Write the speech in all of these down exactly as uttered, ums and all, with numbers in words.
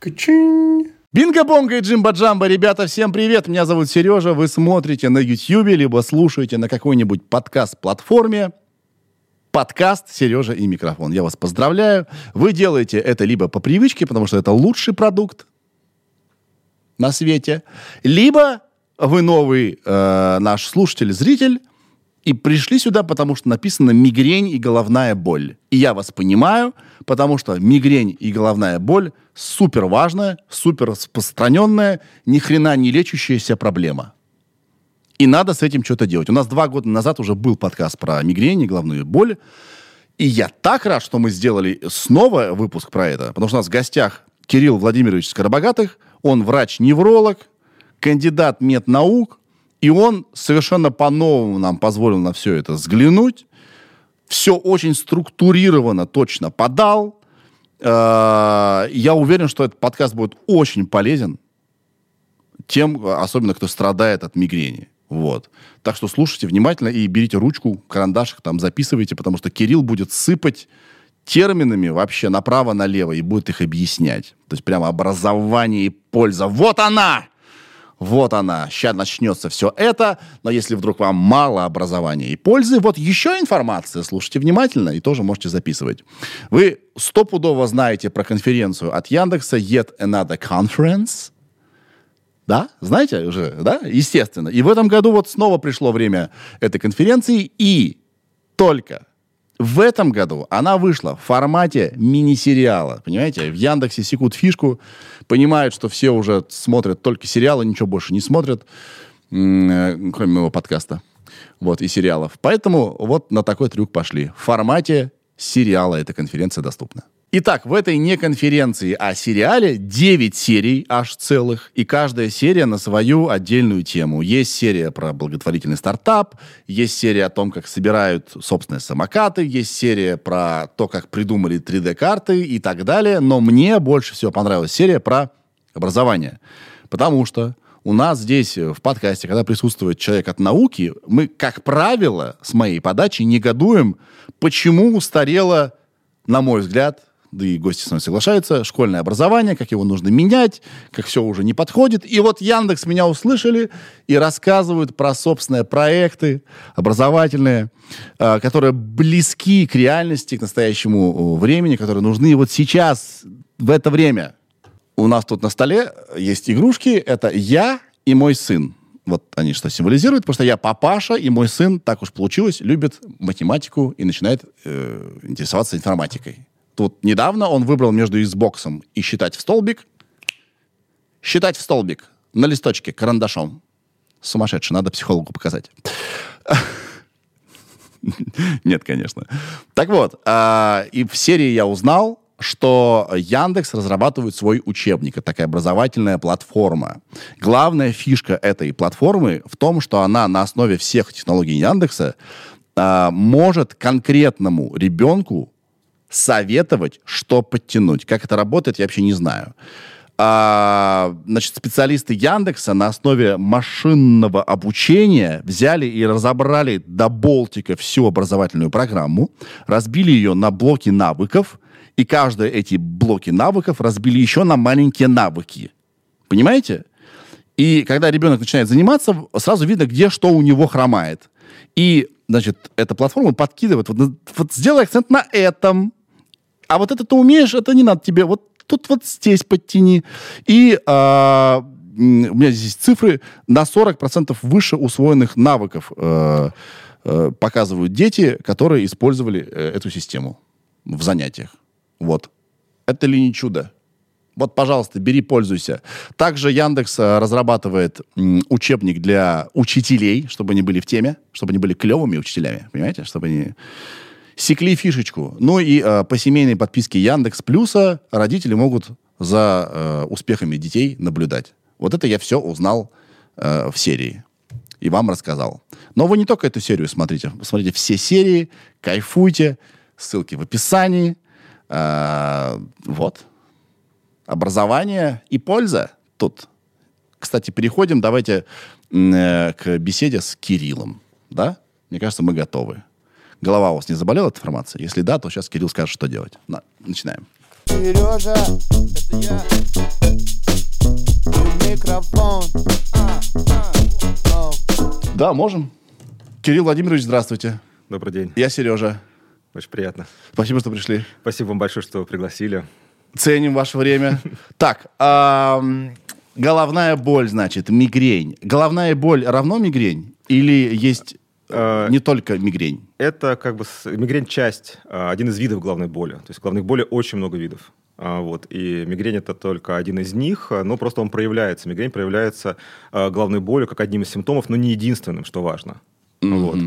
Качин. Бинго-бонго и джимба-джамба, ребята, всем привет, меня зовут Сережа, вы смотрите на Ютьюбе, либо слушаете на какой-нибудь подкаст-платформе. Подкаст «Сережа и микрофон». Я вас поздравляю, вы делаете это либо по привычке, потому что это лучший продукт на свете, либо вы новый э, наш слушатель, зритель, и пришли сюда, потому что написано «мигрень и головная боль». И я вас понимаю, потому что мигрень и головная боль – супер важная, супер распространенная, ни хрена не лечащаяся проблема. И надо с этим что-то делать. У нас два года назад уже был подкаст про мигрень и головную боль. И я так рад, что мы сделали снова выпуск про это, потому что у нас в гостях Кирилл Владимирович Скоробогатых. Он врач-невролог, кандидат меднаук. И он совершенно по-новому нам позволил на все это взглянуть. Все очень структурированно, точно подал. Я уверен, что этот подкаст будет очень полезен тем, особенно, кто страдает от мигрени. Вот. Так что слушайте внимательно и берите ручку, карандашик, там записывайте, потому что Кирилл будет сыпать терминами вообще направо-налево и будет их объяснять. То есть прямо образование и польза. Вот она! Вот она, сейчас начнется все это, но если вдруг вам мало образования и пользы, вот еще информация, слушайте внимательно и тоже можете записывать. Вы стопудово знаете про конференцию от Яндекса Yet Another Conference, да, знаете уже, да, естественно. И в этом году вот снова пришло время этой конференции, и только в этом году она вышла в формате мини-сериала. Понимаете, в Яндексе секут фишку, понимают, что все уже смотрят только сериалы, ничего больше не смотрят, м-м, кроме моего подкаста. Вот, и сериалов. Поэтому вот на такой трюк пошли. В формате сериала эта конференция доступна. Итак, в этой не конференции, а сериале девять серий аж целых, и каждая серия на свою отдельную тему. Есть серия про благотворительный стартап, есть серия о том, как собирают собственные самокаты, есть серия про то, как придумали три дэ карты и так далее. Но мне больше всего понравилась серия про образование. Потому что у нас здесь в подкасте, когда присутствует человек от науки, мы, как правило, с моей подачи негодуем, почему устарело, на мой взгляд, да и гости со мной соглашаются, школьное образование, как его нужно менять, как все уже не подходит. И вот Яндекс меня услышали и рассказывают про собственные проекты образовательные, которые близки к реальности, к настоящему времени, которые нужны вот сейчас, в это время. У нас тут на столе есть игрушки. Это я и мой сын. Вот они что символизируют, потому что я папаша, и мой сын, так уж получилось, любит математику и начинает э, интересоваться информатикой. Вот недавно он выбрал между Xbox и считать в столбик. Считать в столбик на листочке карандашом. Сумасшедший, надо психологу показать. Нет, конечно. Так вот, и в серии я узнал, что Яндекс разрабатывает свой учебник. Это такая образовательная платформа. Главная фишка этой платформы в том, что она на основе всех технологий Яндекса может конкретному ребенку советовать, что подтянуть. Как это работает, я вообще не знаю. А, значит, специалисты Яндекса на основе машинного обучения взяли и разобрали до болтика всю образовательную программу, разбили ее на блоки навыков, и каждые эти блоки навыков разбили еще на маленькие навыки. Понимаете? И когда ребенок начинает заниматься, сразу видно, где что у него хромает. И, значит, эта платформа подкидывает, вот, вот сделай акцент на этом, а вот это ты умеешь, это не надо тебе. Вот тут вот здесь подтяни. И э, у меня здесь цифры на сорок процентов выше усвоенных навыков э, э, показывают дети, которые использовали эту систему в занятиях. Вот. Это ли не чудо? Вот, пожалуйста, бери, пользуйся. Также Яндекс разрабатывает м, учебник для учителей, чтобы они были в теме, чтобы они были клевыми учителями, понимаете? Чтобы они... секли фишечку. Ну и э, по семейной подписке Яндекс Плюса родители могут за э, успехами детей наблюдать. Вот это я все узнал э, в серии. И вам рассказал. Но вы не только эту серию смотрите. Смотрите все серии, кайфуйте. Ссылки в описании. Э, вот. Образование и польза тут. Кстати, переходим давайте э, к беседе с Кириллом. Да? Мне кажется, мы готовы. Голова у вас не заболела от информации? Если да, то сейчас Кирилл скажет, что делать. На, начинаем. Сережа, это я. Да, можем. Кирилл Владимирович, здравствуйте. Добрый день. Я Сережа. Очень приятно. Спасибо, что пришли. Спасибо вам большое, что пригласили. Ценим ваше время. Так, головная боль, значит, мигрень. Головная боль равно мигрень? Или есть не только мигрень? Это как бы мигрень часть, один из видов головной боли. То есть головных болей очень много видов. Вот. И мигрень – это только один из них, но просто он проявляется. Мигрень проявляется головной болью как одним из симптомов, но не единственным, что важно. Mm-hmm. Вот.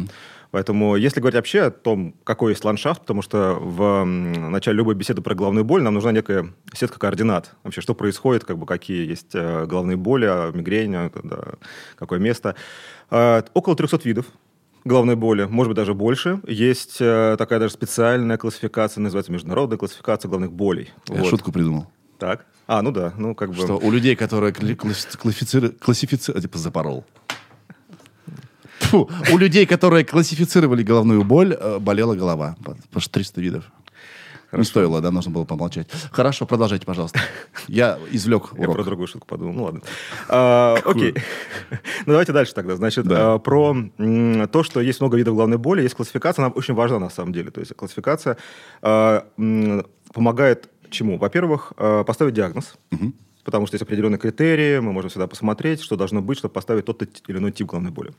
Поэтому, если говорить вообще о том, какой есть ландшафт, потому что в начале любой беседы про головную боль нам нужна некая сетка координат. Вообще, что происходит, как бы, какие есть головные боли, мигрень, да, какое место. Около трехсот видов головной боли, может быть, даже больше. Есть такая даже специальная классификация, называется международная классификация головных болей. Я вот. шутку придумал. Так. А, ну да. Ну, как бы... Что у людей, которые классифицировали... Классифици... Типа запорол. Фу, у людей, которые классифицировали головную боль, болела голова. Потому что триста видов. Хорошо. Не стоило, да, нужно было помолчать. Хорошо, продолжайте, пожалуйста. Я извлек урок. Я про другую шутку подумал. Ну ладно. А, окей. Ну давайте дальше тогда. Значит, да. Про то, что есть много видов головной боли, есть классификация, она очень важна на самом деле. То есть классификация помогает чему? Во-первых, поставить диагноз. Угу. Потому что есть определенные критерии, мы можем всегда посмотреть, что должно быть, чтобы поставить тот или иной тип головной боли.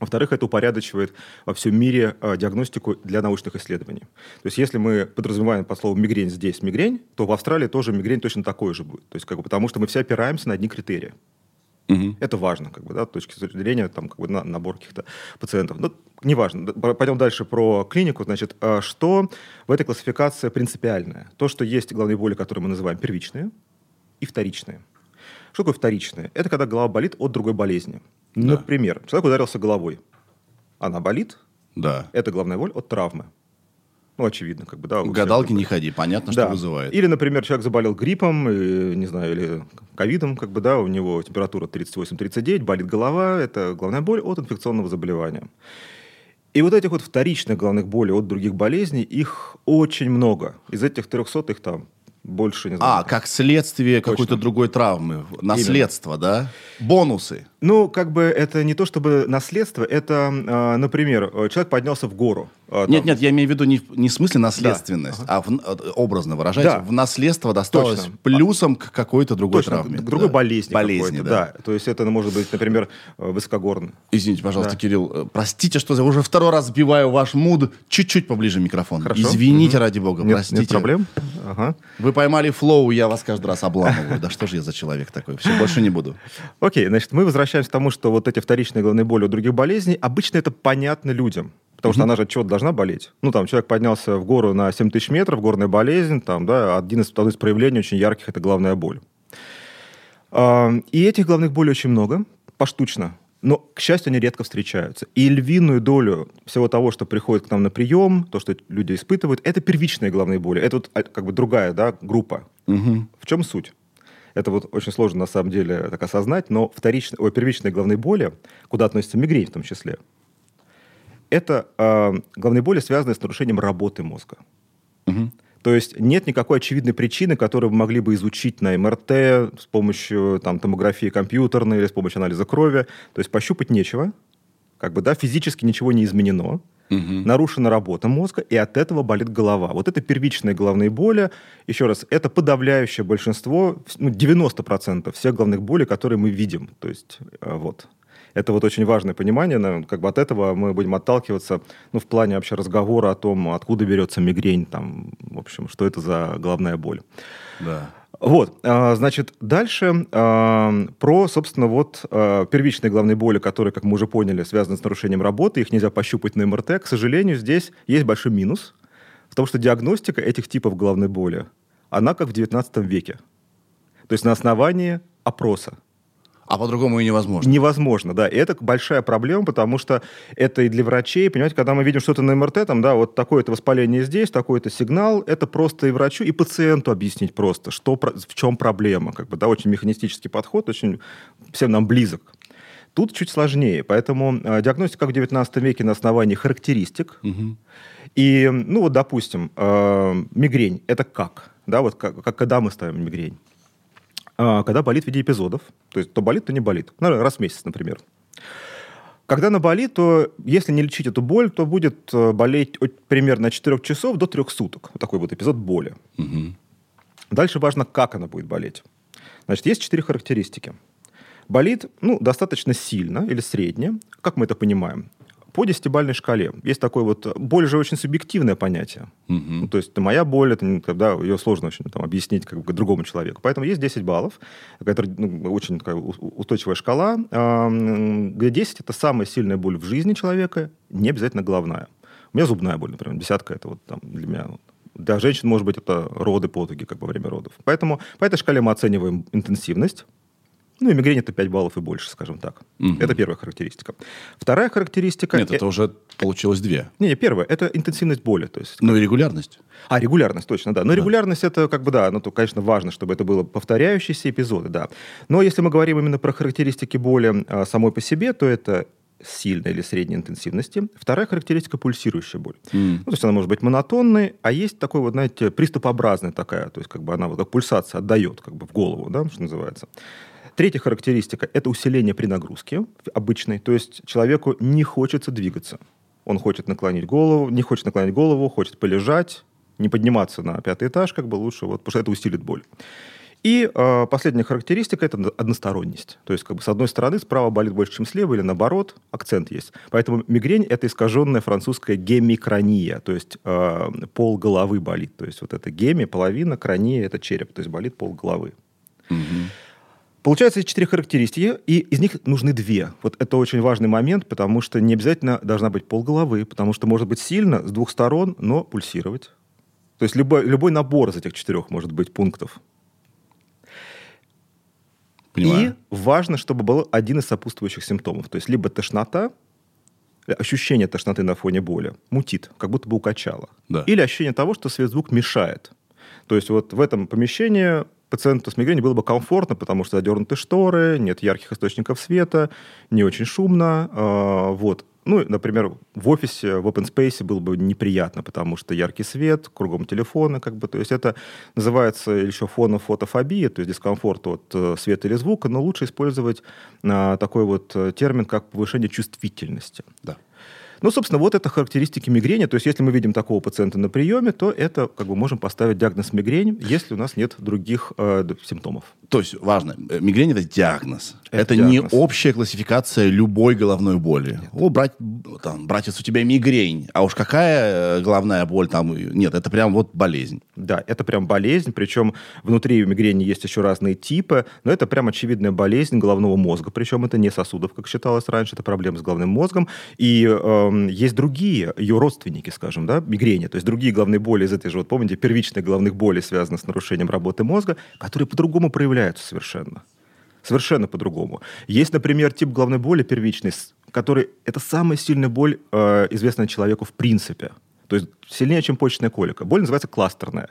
Во-вторых, это упорядочивает во всем мире э, диагностику для научных исследований. То есть если мы подразумеваем под словом «мигрень» здесь «мигрень», то в Австралии тоже мигрень точно такой же будет. То есть, как бы, потому что мы все опираемся на одни критерии. Угу. Это важно, как бы, да, с точки зрения там, как бы, на, набора каких-то пациентов. Но неважно. Пойдем дальше про клинику. Значит, что в этой классификации принципиальное? То, что есть головные боли, которые мы называем первичные и вторичные. Что такое вторичное? Это когда голова болит от другой болезни. Да. Например, человек ударился головой. Она болит. Да. Это головная боль от травмы. Ну, очевидно, как бы, да. Гадалки не ходи, понятно, да. Что вызывает. Или, например, человек заболел гриппом, и, не знаю, или ковидом, как бы, да, у него температура тридцать восемь тридцать девять, болит голова, это головная боль от инфекционного заболевания. И вот этих вот вторичных головных болей от других болезней, их очень много. Из этих трехсот их там больше, не знаю. А, как следствие точно. Какой-то другой травмы. Наследство, именно. Да? Бонусы. Ну, как бы это не то чтобы наследство, это, например, человек поднялся в гору. Нет-нет, я имею в виду не, не в смысле наследственность, да. а в, образно выражаясь, да. в наследство досталось точно. Плюсом к какой-то другой точно. Травме. К другой да. болезни, болезни какой-то, да. да. То есть это может быть, например, высокогорный. Извините, пожалуйста, да. Кирилл, простите, что я уже второй раз сбиваю ваш муд. Чуть-чуть поближе микрофон. Хорошо. Извините, угу. ради бога, нет, простите. Нет проблем. Ага. Вы поймали флоу, я вас каждый раз обламываю. Да что же я за человек такой? Все, больше не буду. Окей, значит, мы возвращаемся к тому, что вот эти вторичные головные боли у других болезней, обычно это понятно людям. Потому mm-hmm. что она же от чего-то должна болеть. Ну, там, человек поднялся в гору на семь тысяч метров, горная болезнь, там, да, один из, одно из проявлений очень ярких – это головная боль. И этих головных болей очень много, поштучно. Но, к счастью, они редко встречаются. И львиную долю всего того, что приходит к нам на прием, то, что люди испытывают, это первичные головные боли. Это вот, как бы другая, да, группа. Mm-hmm. В чем суть? Это вот очень сложно, на самом деле, так осознать, но вторичные, ой, первичные головные боли, куда относится мигрень в том числе, это э, головные боли, связанные с нарушением работы мозга. Угу. То есть нет никакой очевидной причины, которую мы могли бы изучить на МРТ с помощью там, томографии компьютерной или с помощью анализа крови. То есть пощупать нечего, как бы, да, физически ничего не изменено. Угу. Нарушена работа мозга, и от этого болит голова. Вот это первичные головные боли. Еще раз, это подавляющее большинство, ну, девяносто процентов всех головных болей, которые мы видим. То есть вот. Это вот очень важное понимание. Наверное, как бы от этого мы будем отталкиваться, ну, в плане вообще разговора о том, откуда берется мигрень, там, в общем, что это за головная боль. Да. Вот, значит, дальше э, про, собственно, вот э, первичные головные боли, которые, как мы уже поняли, связаны с нарушением работы, их нельзя пощупать на МРТ. К сожалению, здесь есть большой минус в том, что диагностика этих типов головной боли, она как в девятнадцатом веке. То есть на основании опроса. А по-другому и невозможно. Невозможно, да. И это большая проблема, потому что это и для врачей. Понимаете, когда мы видим что-то на МРТ, там, да, вот такое-то воспаление здесь, такой-то сигнал, это просто и врачу, и пациенту объяснить просто, что, в чем проблема. Как бы, да, очень механистический подход, очень всем нам близок. Тут чуть сложнее. Поэтому диагностика в девятнадцатом веке на основании характеристик. Угу. И, ну вот, допустим, э, мигрень. Это как? Да, вот как, как, когда мы ставим мигрень? Когда болит в виде эпизодов. То есть то болит, то не болит. Наверное, раз в месяц, например. Когда она болит, то если не лечить эту боль, то будет болеть от примерно от четырёх часов до трёх суток. Вот такой вот эпизод боли. Угу. Дальше важно, как она будет болеть. Значит, есть четыре характеристики. Болит, ну, достаточно сильно или средне, как мы это понимаем, по десятибалльной шкале. Есть такое вот... Боль же очень субъективное понятие. Угу. Ну, то есть это моя боль, это, да, ее сложно очень там объяснить как бы другому человеку. Поэтому есть десять баллов, это ну, очень такая устойчивая шкала, где десять – это самая сильная боль в жизни человека, не обязательно головная. У меня зубная боль, например, десятка – это вот там для меня... Для женщин, может быть, это роды, потуги, как во время родов. Поэтому по этой шкале мы оцениваем интенсивность. Ну, и мигрень – это пять баллов и больше, скажем так. Угу. Это первая характеристика. Вторая характеристика... Нет, это уже получилось две. Не, не, первая – это интенсивность боли. То есть, ну, и регулярность. А, регулярность, точно, да. Но да. регулярность – это, как бы, да, ну, то, конечно, важно, чтобы это было повторяющиеся эпизоды, да. Но если мы говорим именно про характеристики боли а, самой по себе, то это... сильной или средней интенсивности. Вторая характеристика – пульсирующая боль. Mm. Ну, то есть она может быть монотонной, а есть такой, вот, знаете, приступообразная такая, то есть как бы она вот как пульсация отдает как бы в голову, да, что называется. Третья характеристика – это усиление при нагрузке обычной, то есть человеку не хочется двигаться. Он хочет наклонить голову, не хочет наклонить голову, хочет полежать, не подниматься на пятый этаж, как бы лучше, вот, потому что это усилит боль. И э, последняя характеристика – это односторонность. То есть, как бы, с одной стороны, справа болит больше, чем слева, или наоборот, акцент есть. Поэтому мигрень – это искаженная французская гемикрания, то есть э, пол головы болит. То есть вот это геми, половина, крания – это череп, то есть болит пол головы. Угу. Получается, есть четыре характеристики, и из них нужны две. Вот это очень важный момент, потому что не обязательно должна быть пол головы, потому что может быть сильно, с двух сторон, но пульсировать. То есть любой, любой набор из этих четырех может быть пунктов. Понимаю. И важно, чтобы был один из сопутствующих симптомов. То есть либо тошнота, ощущение тошноты на фоне боли, мутит, как будто бы укачало. Да. Или ощущение того, что светозвук мешает. То есть вот в этом помещении пациенту с мигренью было бы комфортно, потому что задернуты шторы, нет ярких источников света, не очень шумно. Э, вот. Ну, например, в офисе, в open space было бы неприятно, потому что яркий свет, кругом телефоны, как бы, то есть это называется еще фонофотофобия, то есть дискомфорт от света или звука, но лучше использовать а, такой вот термин, как повышение чувствительности. Да. Ну, собственно, вот это характеристики мигрени. То есть, если мы видим такого пациента на приеме, то это, как бы, можем поставить диагноз мигрень, если у нас нет других э, симптомов. То есть, важно, мигрень – это диагноз. Это, это диагноз. Не общая классификация любой головной боли. Нет. О, брат, там, братец, у тебя мигрень. А уж какая головная боль там? Нет, это прям вот болезнь. Да, это прям болезнь. Причем внутри мигрени есть еще разные типы. Но это прям очевидная болезнь головного мозга. Причем это не сосудов, как считалось раньше. Это проблема с головным мозгом. И... Э, есть другие ее родственники, скажем, да, мигрени, то есть другие головные боли из этой же, вот помните, первичные головных боли связаны с нарушением работы мозга, которые по-другому проявляются совершенно. Совершенно по-другому. Есть, например, тип головной боли первичный, который это самая сильная боль, э, известная человеку в принципе. То есть сильнее, чем почечная колика. Боль называется кластерная.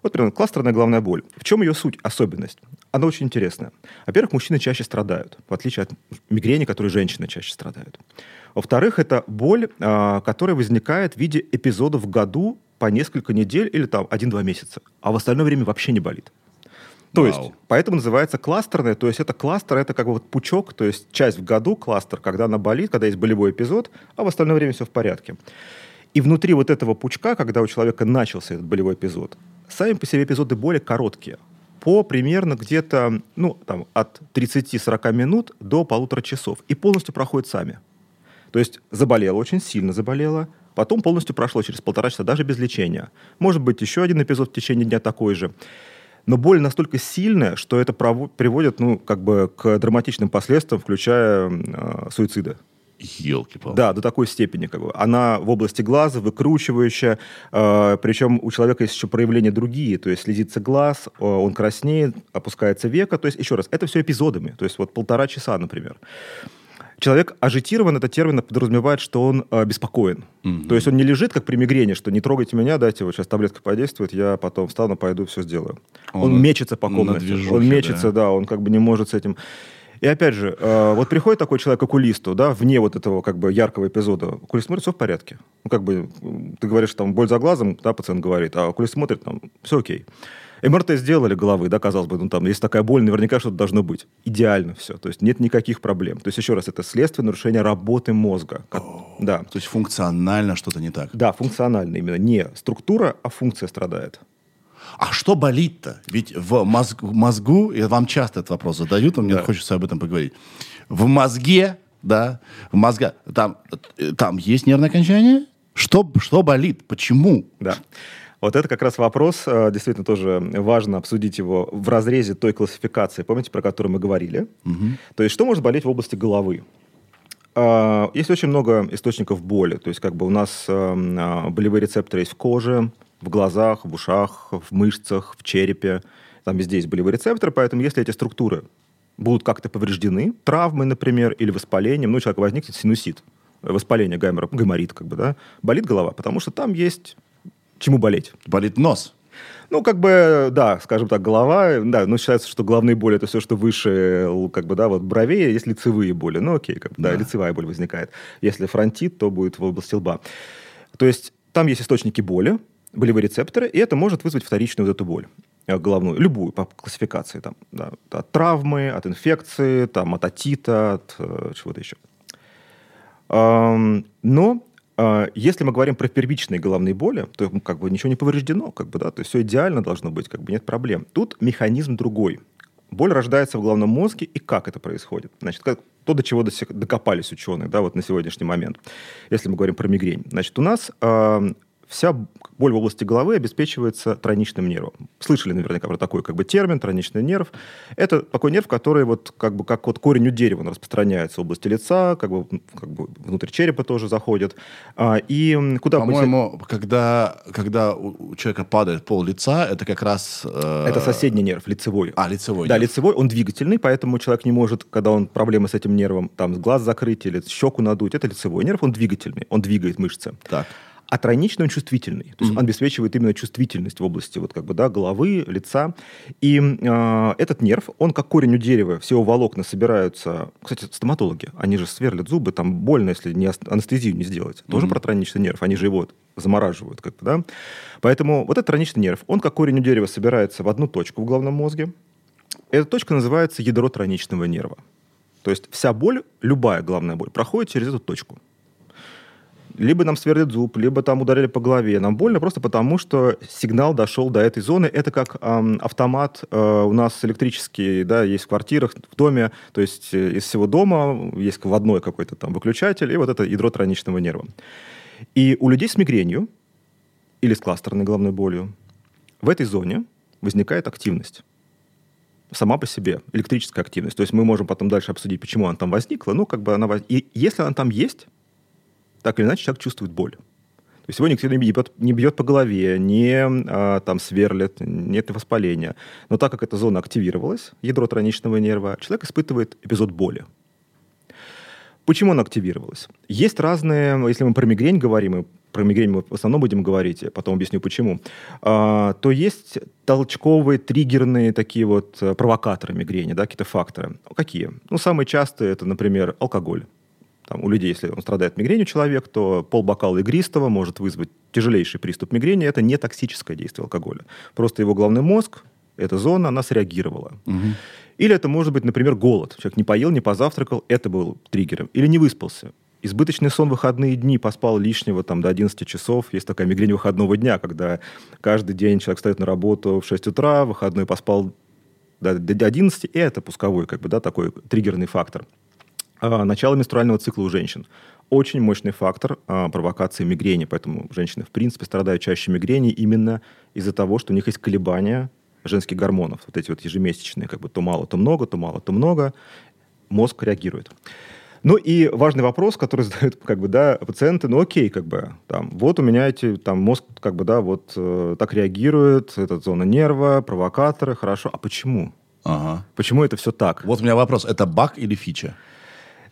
Вот, примерно, кластерная головная боль. В чем ее суть, особенность? Она очень интересная. Во-первых, мужчины чаще страдают, в отличие от мигрени, которые женщины чаще страдают. Во-вторых, это боль, которая возникает в виде эпизодов в году по несколько недель или там один-два месяца, а в остальное время вообще не болит. То Вау. Есть, поэтому называется кластерная, то есть это кластер, это как бы вот пучок, то есть часть в году, кластер, когда она болит, когда есть болевой эпизод, а в остальное время все в порядке. И внутри вот этого пучка, когда у человека начался этот болевой эпизод, сами по себе эпизоды боли короткие. По примерно где-то ну, там, от тридцати-сорока минут до полутора часов. И полностью проходят сами. То есть заболела очень сильно, заболела. Потом полностью прошло через полтора часа, даже без лечения. Может быть, еще один эпизод в течение дня такой же. Но боль настолько сильная, что это приводит ну, как бы к драматичным последствиям, включая э, суициды. Ёлки-палки. Да, до такой степени. Как бы. Она в области глаза, выкручивающая. Э, причем у человека есть еще проявления другие. То есть слезится глаз, э, он краснеет, опускается веко. То есть, еще раз, это все эпизодами. То есть вот полтора часа, например. Человек ажитирован, этот термин подразумевает, что он э, беспокоен. Mm-hmm. То есть он не лежит, как при мигрени, что не трогайте меня, дайте вот сейчас таблетка подействует, я потом встану, пойду, все сделаю. Он, он мечется по комнате. Движухе, он мечется, да. да, он как бы не может с этим... И опять же, э, вот приходит такой человек к окулисту, да, вне вот этого как бы яркого эпизода, окулист смотрит, все в порядке. Ну, как бы, ты говоришь, там, боль за глазом, да, пациент говорит, а окулист смотрит, там, все окей. МРТ сделали головы, да, казалось бы, ну там, если такая боль, наверняка что-то должно быть. Идеально все, то есть нет никаких проблем. То есть еще раз, это следствие нарушения работы мозга. Как, О, да. То есть функционально что-то не так. Да, функционально именно. Не структура, а функция страдает. А что болит-то? Ведь в мозг, мозгу, и вам часто этот вопрос задают, а мне да. хочется об этом поговорить. В мозге, да, в мозга, там, там есть нервное окончание? Что, что болит? Почему? Да. Вот это как раз вопрос, действительно тоже важно обсудить его в разрезе той классификации, помните, про которую мы говорили. Угу. То есть что может болеть в области головы? Есть очень много источников боли. То есть как бы у нас болевые рецепторы есть в коже, в глазах, в ушах, в мышцах, в черепе. Там везде есть болевые рецепторы, поэтому если эти структуры будут как-то повреждены, травмой, например, или воспалением, ну, у человека возникнет синусит, воспаление, гайморит, как бы, да, болит голова, потому что там есть чему болеть. Болит нос. Ну, как бы, да, скажем так, голова, да, ну, считается, что головные боли – это все, что выше, как бы, да, вот бровей, есть лицевые боли, ну, окей, как бы, да, да, лицевая боль возникает. Если фронтит, то будет в области лба. То есть там есть источники боли, болевые рецепторы, и это может вызвать вторичную вот эту боль головную, любую по классификации, там, да, от травмы, от инфекции, там, от отита, от э, чего-то еще. Эм, но э, если мы говорим про первичные головные боли, то как бы ничего не повреждено, как бы, да, то есть все идеально должно быть, как бы нет проблем. Тут механизм другой. Боль рождается в головном мозге, и как это происходит? Значит, как, то, до чего до сих, докопались ученые, да, вот на сегодняшний момент, если мы говорим про мигрень. Значит, у нас... Э, Вся боль в области головы обеспечивается тройничным нервом. Слышали, наверняка, про такой как бы, термин, тройничный нерв. Это такой нерв, который вот, как, бы, как вот корень у дерева он распространяется в области лица, как бы, как бы внутрь черепа тоже заходит. И куда По-моему, быть... когда, когда у человека падает пол лица, это как раз... Э... Это соседний нерв, лицевой. А, лицевой. Да, нерв. Лицевой, он двигательный, поэтому человек не может, когда он проблемы с этим нервом, там, глаз закрыть или щеку надуть, это лицевой нерв, он двигательный, он двигает мышцы. Так. А тройничный он чувствительный. То есть mm-hmm. он обеспечивает именно чувствительность в области вот, как бы, да, головы, лица. И э, этот нерв, он как корень у дерева, все его волокна собираются... Кстати, стоматологи, они же сверлят зубы, там больно, если не анестезию не сделать. Тоже mm-hmm. про тройничный нерв, они же его вот замораживают. Как бы, да? Поэтому вот этот тройничный нерв, он как корень у дерева собирается в одну точку в головном мозге. Эта точка называется ядро тройничного нерва. То есть вся боль, любая головная боль, проходит через эту точку. Либо нам сверлит зуб, либо там ударили по голове. Нам больно просто потому, что сигнал дошел до этой зоны. Это как э, автомат э, у нас электрический, да, есть в квартирах, в доме. То есть э, из всего дома есть вводной какой-то там выключатель, и вот это ядро тройничного нерва. И у людей с мигренью или с кластерной головной болью в этой зоне возникает активность. Сама по себе, электрическая активность. То есть мы можем потом дальше обсудить, почему она там возникла. Ну, как бы она воз... И если она там есть... Так или иначе, человек чувствует боль. То есть его никто не бьет, не бьет по голове, не а, там, сверлит, нет воспаления. Но так как эта зона активировалась, ядро тройничного нерва, человек испытывает эпизод боли. Почему она активировалась? Есть разные... Если мы про мигрень говорим, и про мигрень мы в основном будем говорить, я потом объясню, почему, а, то есть толчковые, триггерные такие вот провокаторы мигрени, да, какие-то факторы. Какие? Ну, самые частые – это, например, алкоголь. Там, у людей, если он страдает мигренью человек, то полбокала игристого может вызвать тяжелейший приступ мигрени. Это не токсическое действие алкоголя. Просто его головной мозг, эта зона, она среагировала. Угу. Или это может быть, например, голод. Человек не поел, не позавтракал, это был триггером. Или не выспался. Избыточный сон в выходные дни, поспал лишнего там, до одиннадцати часов. Есть такая мигрень выходного дня, когда каждый день человек встает на работу в шесть утра, в выходной поспал до одиннадцати, и это пусковой как бы, да, такой триггерный фактор. Начало менструального цикла у женщин. Очень мощный фактор а, провокации мигрени. Поэтому женщины, в принципе, страдают чаще мигрени именно из-за того, что у них есть колебания женских гормонов. Вот эти вот ежемесячные, как бы то мало, то много, то мало, то много. Мозг реагирует. Ну и важный вопрос, который задают как бы, да, пациенты. Ну окей, как бы, там, вот у меня эти, там, мозг как бы, да, вот, э, так реагирует, это зона нерва, провокаторы, хорошо. А почему? Ага. Почему это все так? Вот у меня вопрос. Это баг или фича?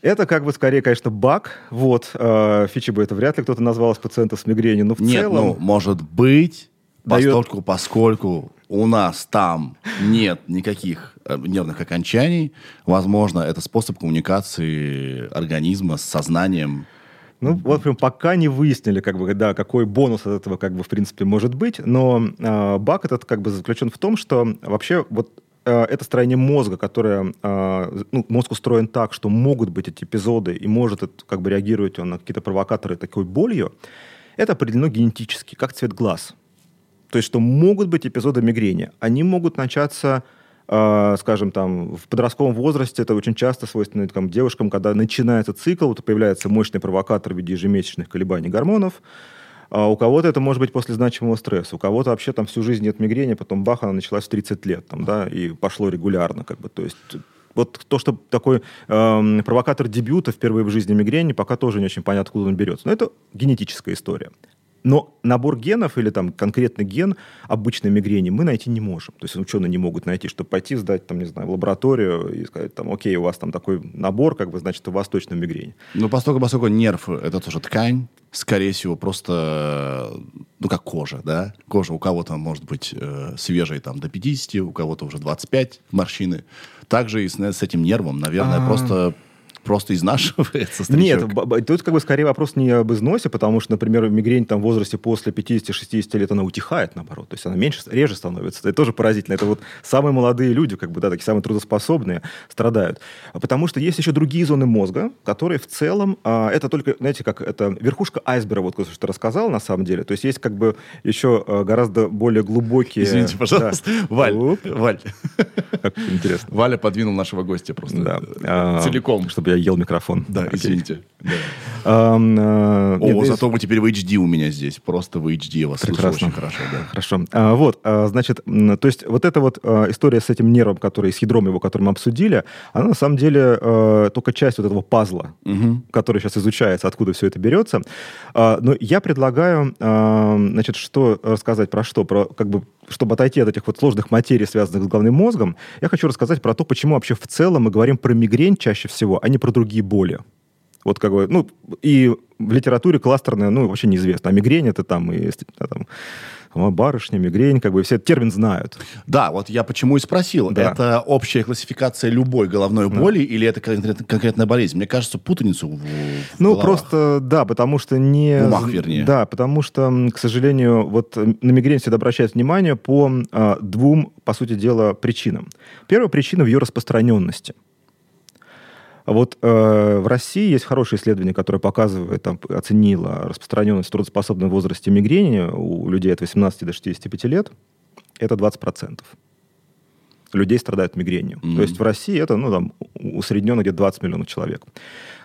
Это как бы скорее, конечно, баг. Вот. Э, фичи бы это вряд ли кто-то назвал с пациентов с мигренью, но в нет, целом... Нет, ну, может быть, дает... поскольку, поскольку у нас там нет никаких нервных окончаний, возможно, это способ коммуникации организма с сознанием Ну, вот прям пока не выяснили, как бы, да, какой бонус от этого, как бы, в принципе, может быть, но э, баг этот, как бы, заключен в том, что вообще вот э, это строение мозга, которое, э, ну, мозг устроен так, что могут быть эти эпизоды, и может, это, как бы, реагировать он на какие-то провокаторы такой болью, это определено генетически, как цвет глаз. То есть, что могут быть эпизоды мигрени. Они могут начаться, э, скажем, там, в подростковом возрасте. Это очень часто свойственно там, девушкам, когда начинается цикл, вот, появляется мощный провокатор в виде ежемесячных колебаний гормонов. А у кого-то это может быть после значимого стресса. У кого-то вообще там всю жизнь нет мигрени, потом бах, она началась в тридцать лет. Там, да, и пошло регулярно. Как бы. То есть, вот то, что такой э, провокатор дебюта впервые в жизни мигрени, пока тоже не очень понятно, откуда он берется. Но это генетическая история. Но набор генов или там, конкретный ген обычной мигрени мы найти не можем. То есть ученые не могут найти, чтобы пойти сдать там, не знаю, в лабораторию и сказать, там, окей, у вас там такой набор, как бы, значит, у вас точно мигрень. Но поскольку, поскольку нерв – это тоже ткань, скорее всего, просто, ну, как кожа, да? Кожа у кого-то может быть э, свежей там, до пятидесяти, у кого-то уже двадцать пять морщины. Также и с, с этим нервом, наверное, А-а-а. просто... просто изнашивается старичок? Нет, тут как бы скорее вопрос не об износе, потому что, например, мигрень там, в возрасте после пятидесяти-шестидесяти лет, она утихает, наоборот. То есть она меньше, реже становится. Это тоже поразительно. Это вот самые молодые люди, как бы, да, такие самые трудоспособные, страдают. Потому что есть еще другие зоны мозга, которые в целом, а, это только, знаете, как это верхушка айсберга, вот что ты рассказал, на самом деле. То есть есть как бы еще гораздо более глубокие... Извините, пожалуйста. Да. Валь. Оп. Валь. Как интересно. Валя подвинул нашего гостя просто да. целиком, чтобы я ел микрофон. Да, окей. Извините. Да. Um, uh, О, нет, зато вы теперь в эйч ди у меня здесь. Просто в эйч ди я вас прекрасно. Слышу очень хорошо. Да. Хорошо. А, вот, а, значит, то есть вот эта вот а, история с этим нервом, который, с ядром его, который мы обсудили, она на самом деле а, только часть вот этого пазла, угу. который сейчас изучается, откуда все это берется. А, но я предлагаю, а, значит, что рассказать про что? Про, как бы, чтобы отойти от этих вот сложных материй, связанных с головным мозгом, я хочу рассказать про то, почему вообще в целом мы говорим про мигрень чаще всего, а не про другие боли. Вот как бы, ну, и в литературе кластерная, ну, вообще неизвестно. А мигрень это там, и там, барышня, мигрень, как бы, все этот термин знают. Да, вот я почему и спросил. Да. Это общая классификация любой головной боли да. или это конкретная болезнь? Мне кажется, путаницу в, в Ну, головах. Просто, да, потому что не... В умах, вернее. Да, потому что, к сожалению, вот на мигрень всегда обращают внимание по а, двум, по сути дела, причинам. Первая причина в ее распространенности. Вот э, в России есть хорошее исследование, которое показывает, там, оценило распространенность в трудоспособном возрасте мигрени у людей от восемнадцати до шестидесяти пяти лет. Это двадцать процентов людей страдают мигренью. Mm-hmm. То есть в России это, ну, там, усредненно где-то двадцать миллионов человек.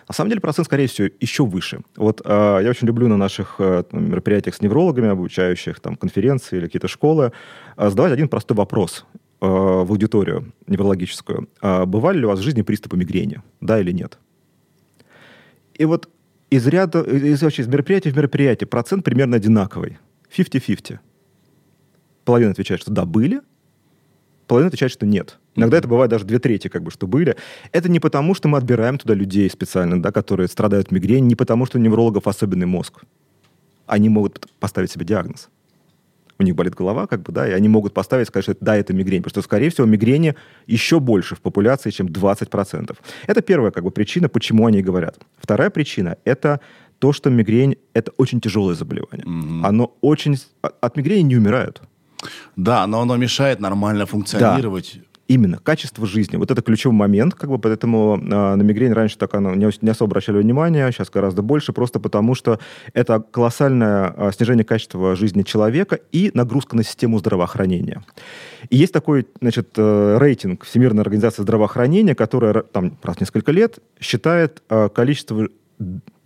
На самом деле процент, скорее всего, еще выше. Вот э, я очень люблю на наших э, мероприятиях с неврологами, обучающих там, конференции или какие-то школы, э, задавать один простой вопрос – в аудиторию неврологическую, бывали ли у вас в жизни приступы мигрени, да или нет? И вот из ряда, из, вообще, из мероприятия в мероприятие процент примерно одинаковый. пятьдесят на пятьдесят. Половина отвечает, что да, были, половина отвечает, что нет. Иногда mm-hmm. это бывает даже две трети, как бы, что были. Это не потому, что мы отбираем туда людей специально, да, которые страдают мигренью, не потому, что у неврологов особенный мозг. Они могут поставить себе диагноз. У них болит голова, как бы, да, и они могут поставить, сказать, что да, это мигрень. Потому что, скорее всего, мигрени еще больше в популяции, чем двадцать процентов. Это первая, как бы, причина, почему они говорят. Вторая причина – это то, что мигрень – это очень тяжелое заболевание. Mm-hmm. Оно очень... От мигрени не умирают. Да, но оно мешает нормально функционировать. Да. Именно, качество жизни. Вот это ключевой момент, как бы, поэтому э, на мигрень раньше так оно не, не особо обращали внимание, сейчас гораздо больше, просто потому что это колоссальное э, снижение качества жизни человека и нагрузка на систему здравоохранения. И есть такой, значит, э, рейтинг Всемирной организации здравоохранения, которая там раз в несколько лет считает э, количество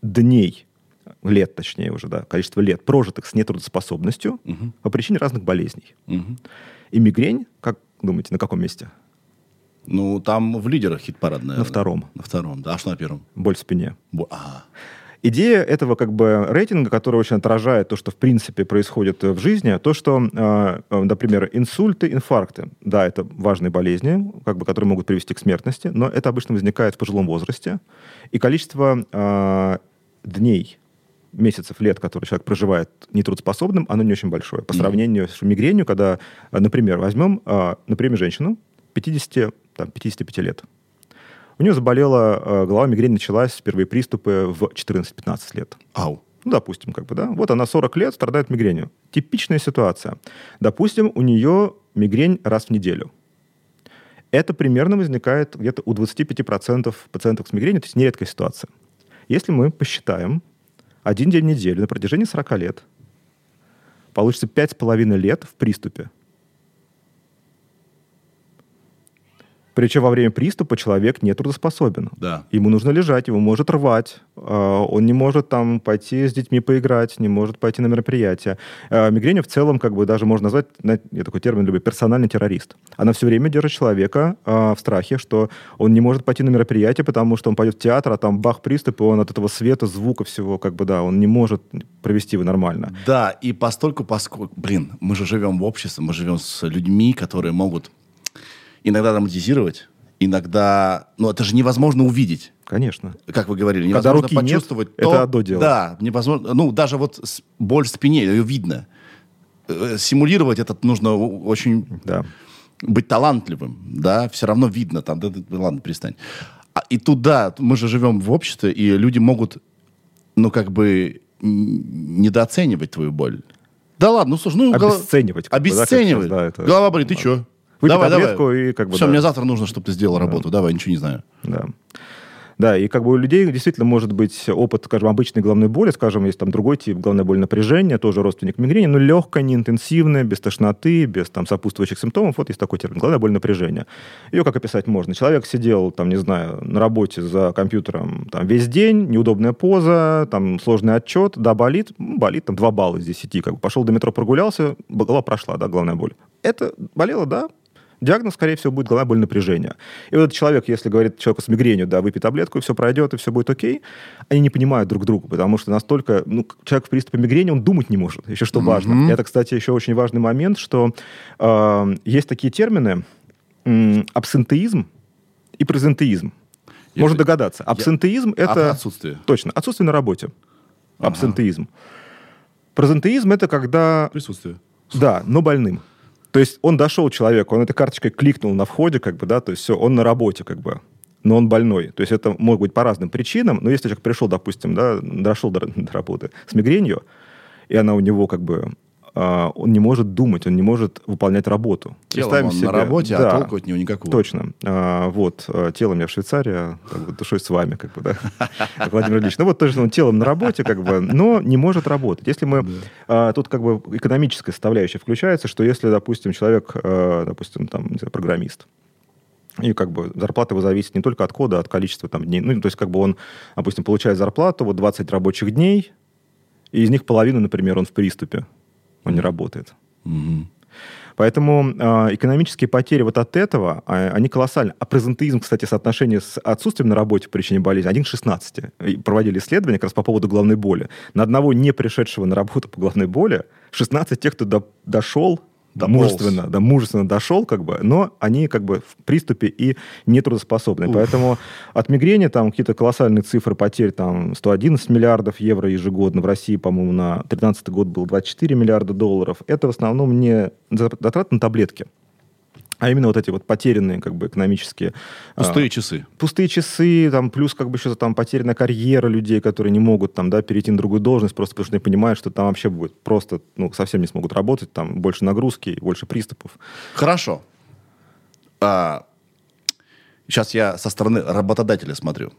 дней, лет точнее уже, да, количество лет, прожитых с нетрудоспособностью угу. по причине разных болезней. Угу. И мигрень, как думаете, на каком месте? Ну, там в лидерах хит-парад, наверное. На втором. На втором, да. А что на первом? Боль в спине. Бо... А. Идея этого, как бы, рейтинга, который очень отражает то, что, в принципе, происходит в жизни, то, что, например, инсульты, инфаркты, да, это важные болезни, как бы, которые могут привести к смертности, но это обычно возникает в пожилом возрасте. И количество э, дней, месяцев, лет, которые человек проживает нетрудоспособным, оно не очень большое. По сравнению с мигренью, когда, например, возьмем, например, женщину пятьдесят, там, пятьдесят пять лет. У нее заболела голова, мигрень началась, первые приступы в четырнадцать-пятнадцать лет. Ау. Ну, допустим, как бы, да. Вот она сорок лет, страдает мигренью. Типичная ситуация. Допустим, у нее мигрень раз в неделю. Это примерно возникает где-то у двадцать пять процентов пациентов с мигренью, то есть нередкая ситуация. Если мы посчитаем один день в неделю на протяжении сорока лет, получится пять с половиной лет в приступе. Причем во время приступа человек нетрудоспособен. Да. Ему нужно лежать, его может рвать, он не может там пойти с детьми поиграть, не может пойти на мероприятия. Мигрень в целом, как бы даже можно назвать, я такой термин люблю, персональный террорист. Она все время держит человека в страхе, что он не может пойти на мероприятие, потому что он пойдет в театр, а там бах, приступ, и он от этого света, звука всего, как бы да, он не может провести его нормально. Да, и постольку, поскольку, блин, мы же живем в обществе, мы живем с людьми, которые могут иногда драматизировать, иногда... Ну, это же невозможно увидеть. Конечно. Как вы говорили, невозможно когда руки почувствовать. Нет, то... это одно дело. Да, невозможно... Ну, даже вот боль в спине, ее видно. Симулировать это нужно очень... Да. Быть талантливым, да, все равно видно. Там, да, да, ладно, перестань. А, и тут, да, мы же живем в обществе, и люди могут, ну, как бы, недооценивать твою боль. Да ладно, ну, слушай, ну... Обесценивать. Голова... Обесценивать. Да, это... Голова болит, ты что? Выпей таблетку и как бы... Все, да. Мне завтра нужно, чтобы ты сделал работу. Да. Давай, ничего не знаю. Да. Да, и как бы у людей действительно может быть опыт, скажем, обычной головной боли, скажем, есть там другой тип головной боли напряжения, тоже родственник мигрени, но легкая, неинтенсивная, без тошноты, без там сопутствующих симптомов. Вот есть такой термин, головная боль напряжения. Ее как описать можно? Человек сидел, там, не знаю, на работе за компьютером там, весь день, неудобная поза, там, сложный отчет, да, болит, болит, там, два балла из десяти, как бы. Пошел до метро, прогулялся, голова прошла, да, головная боль. Это болело, да? Диагноз, скорее всего, будет головная боль напряжения. И вот этот человек, если говорит человеку с мигренью, да, выпей таблетку, и все пройдет, и все будет окей, они не понимают друг друга, потому что настолько... Ну, человек в приступе мигрени, он думать не может, еще что важно. Mm-hmm. Это, кстати, еще очень важный момент, что э, есть такие термины э, абсентеизм и презентеизм. Я Можно же... догадаться. Абсентеизм Я... — это... Отсутствие. Точно. Отсутствие на работе. Ага. Абсентеизм. Презентеизм — это когда... Присутствие. Да, но больным. То есть он дошел человеку, он этой карточкой кликнул на входе, как бы, да, то есть все, он на работе, как бы, но он больной. То есть это может быть по разным причинам, но если человек пришел, допустим, да, дошел до, до работы с мигренью, и она у него как бы, э, он не может думать, он не может выполнять работу. Телом он себе, на работе, да, а толку от него никакого. Точно. Э, вот, телом я в Швейцарии, а как бы, душой с вами, как бы, да, Владимир Ильич. Ну вот точно он телом на работе, как бы, но не может работать. Если мы... Э, тут как бы экономическая составляющая включается, что если, допустим, человек, э, допустим, там, не знаю, программист, и как бы зарплата его зависит не только от кода, а от количества там дней. Ну, то есть как бы он, допустим, получает зарплату, вот двадцать рабочих дней, и из них половину, например, он в приступе. Он не работает. Mm-hmm. Поэтому э, экономические потери вот от этого, э, они колоссальны. А презентеизм, кстати, соотношение с отсутствием на работе по причине болезни один к шестнадцати. Проводили исследования как раз по поводу головной боли. На одного не пришедшего на работу по головной боли шестнадцать тех, кто до, дошел, до мужественно, да, мужественно дошел, как бы, но они как бы в приступе и нетрудоспособны. Уф. Поэтому от мигрени там какие-то колоссальные цифры потерь, там сто одиннадцать миллиардов евро ежегодно. В России, по-моему, на две тысячи тринадцатый год было двадцать четыре миллиарда долларов. Это в основном не затраты на таблетки, а именно вот эти вот потерянные как бы экономические... Пустые а, часы. Пустые часы, там, плюс как бы еще там потерянная карьера людей, которые не могут там, да, перейти на другую должность, просто потому что не понимают, что там вообще будет просто, ну, совсем не смогут работать, там больше нагрузки, больше приступов. Хорошо. А, сейчас я со стороны работодателя смотрю.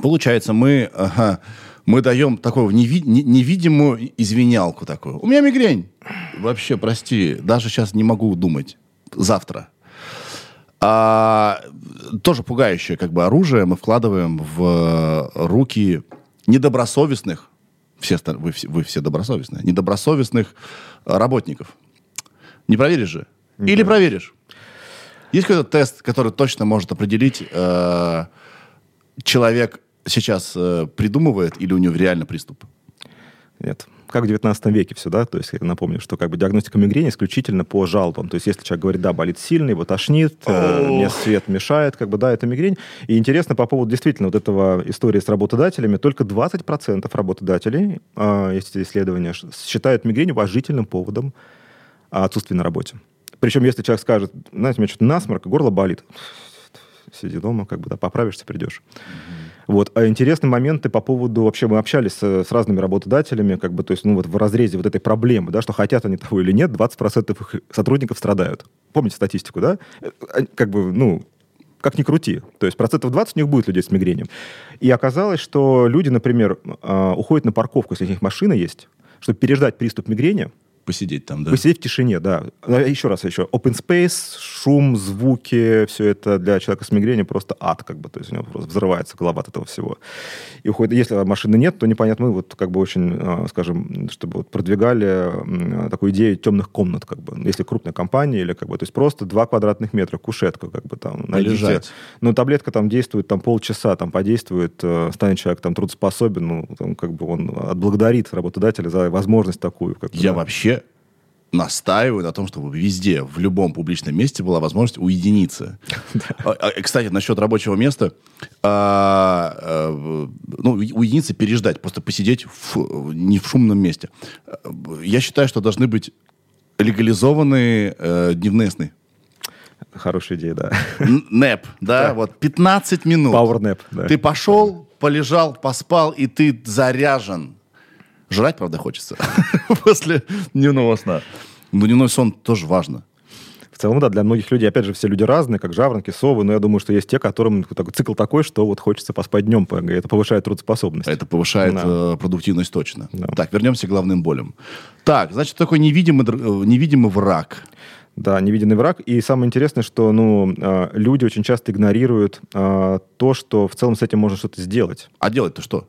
Получается, мы, ага, мы даем такую неви- невидимую извинялку такую. У меня мигрень. Вообще, прости, даже сейчас не могу думать. Завтра. А, тоже пугающее как бы, оружие мы вкладываем в руки недобросовестных, все, вы, вы все добросовестные, недобросовестных работников. Не проверишь же? Не Или проверишь? Есть какой-то тест, который точно может определить, э, человек сейчас э, придумывает или у него реально приступ? Нет. Как в девятнадцатом веке все, да, то есть я напомню, что как бы диагностика мигрени исключительно по жалобам, то есть если человек говорит, да, болит сильно, его тошнит, э, мне свет мешает, как бы, да, это мигрень. И интересно по поводу действительно вот этого истории с работодателями, только двадцать процентов работодателей, э, есть исследования, считают мигрень уважительным поводом отсутствия на работе. Причем если человек скажет, знаете, у меня что-то насморк, горло болит, сиди дома, как бы, да, поправишься, придешь. Mm-hmm. Вот. А интересные моменты по поводу... Вообще мы общались с, с разными работодателями, как бы, то есть, ну, вот в разрезе вот этой проблемы, да, что хотят они того или нет, двадцать процентов их сотрудников страдают. Помните статистику, да? Как бы, ну... Как ни крути. То есть процентов двадцать у них будет людей с мигрением. И оказалось, что люди, например, уходят на парковку, если у них машина есть, чтобы переждать приступ мигрени. Посидеть там, да? Посидеть в тишине, да. Еще раз, еще. Open space, шум, звуки, все это для человека с мигрением просто ад, как бы. То есть у него просто взрывается голова от этого всего. И уходит. Если машины нет, то непонятно. Мы вот как бы очень, скажем, чтобы вот продвигали такую идею темных комнат, как бы. Если крупная компания или как бы... То есть просто два квадратных метра, кушетка, как бы там. Лежать. Ну, таблетка там действует там полчаса, там подействует, станет человек там трудоспособен, ну, там, как бы он отблагодарит работодателя за возможность такую. Как бы, Я да. вообще настаиваю на том, чтобы везде, в любом публичном месте была возможность уединиться. Кстати, насчет рабочего места. Ну, уединиться, переждать, просто посидеть не в шумном месте. Я считаю, что должны быть легализованы дневные сны. Хорошая идея, да. Нэп, да, вот пятнадцать минут. Пауэрнэп, да. Ты пошел, полежал, поспал, и ты заряжен. Жрать, правда, хочется после дневного сна. Но дневной сон тоже важно. В целом, да, для многих людей, опять же, все люди разные, как жаворонки, совы, но я думаю, что есть те, которым такой, цикл такой, что вот хочется поспать днем, это повышает трудоспособность. Это повышает да. продуктивность точно. Да. Так, вернемся к главным болям. Так, значит, такой невидимый, невидимый враг. Да, невидимый враг. И самое интересное, что ну, люди очень часто игнорируют а, то, что в целом с этим можно что-то сделать. А делать-то что?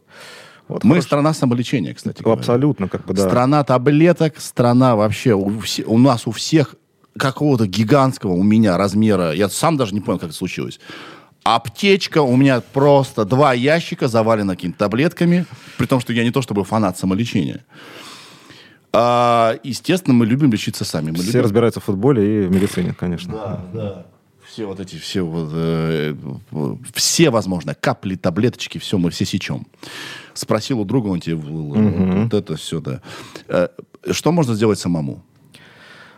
Вот Мы хорошо. страна самолечения, кстати. Абсолютно, говоря. как бы, да. Страна таблеток, страна вообще, у, все, у нас у всех какого-то гигантского у меня размера, я сам даже не понял, как это случилось. Аптечка, у меня просто два ящика завалено какими-то таблетками, при том, что я не то чтобы фанат самолечения. А, естественно, мы любим лечиться сами. Мы все любим... разбираются в футболе и в медицине, конечно. Да, да. Все вот эти, все вот, э, все, возможно, капли, таблеточки, все, мы все сечем. Спросил у друга, он тебе вылил, mm-hmm. вот это все, да. Э, что можно сделать самому?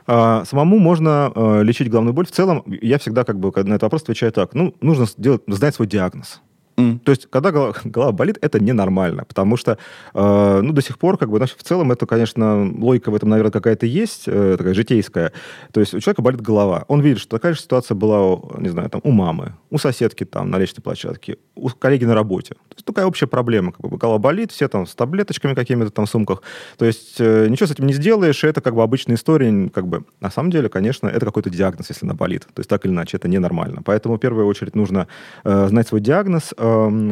А, самому можно э, лечить головную боль. В целом, я всегда как бы на этот вопрос отвечаю так. Ну, нужно делать, знать свой диагноз. Mm. То есть, когда голова, голова болит, это ненормально, потому что э, ну, до сих пор, как бы, значит, в целом, это, конечно, логика в этом, наверное, какая-то есть, э, такая житейская. То есть, у человека болит голова. Он видит, что такая же ситуация была, не знаю, там, у мамы, у соседки там, на лестничной площадке, у коллеги на работе. То есть, такая общая проблема. Как бы, голова болит, все там с таблеточками какими-то там в сумках. То есть, э, ничего с этим не сделаешь, это как бы обычная история. Как бы, на самом деле, конечно, это какой-то диагноз, если она болит. То есть, так или иначе, это ненормально. Поэтому, в первую очередь, нужно э, знать свой диагноз.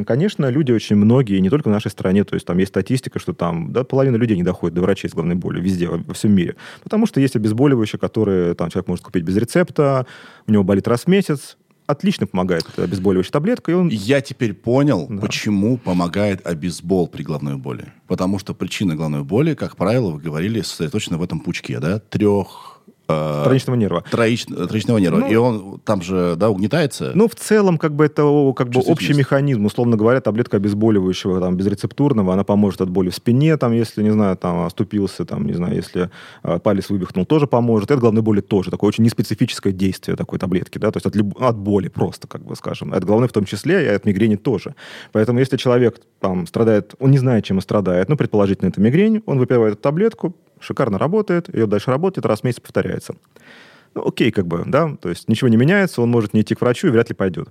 Конечно, люди очень многие, не только в нашей стране, то есть там есть статистика, что там да, половина людей не доходит до врачей с головной болью везде, во всем мире. Потому что есть обезболивающие, которые там, человек может купить без рецепта, у него болит раз в месяц. Отлично помогает обезболивающая таблетка. И он... Я теперь понял, да. почему помогает обезбол при головной боли. Потому что причина головной боли, как правило, вы говорили, сосредоточена в этом пучке, да, трех... Троичного нерва. Троич... Троичного нерва. Ну, и он там же, да, угнетается? Ну, в целом, как бы это как бы общий механизм. Условно говоря, таблетка обезболивающего, там, безрецептурного, она поможет от боли в спине, там, если, не знаю, там, оступился, там, не знаю, если э, палец вывихнул, тоже поможет. Это головной боли тоже. Такое очень неспецифическое действие такой таблетки, да, то есть от, люб... от боли просто, как бы, скажем. От головной в том числе и от мигрени тоже. Поэтому, если человек, там, страдает, он не знает, чем он страдает, ну, предположительно, это мигрень, он выпивает эту таблетку, шикарно работает, ее дальше работает, раз в месяц повторяется. Ну, окей, как бы, да, то есть ничего не меняется, он может не идти к врачу и вряд ли пойдет.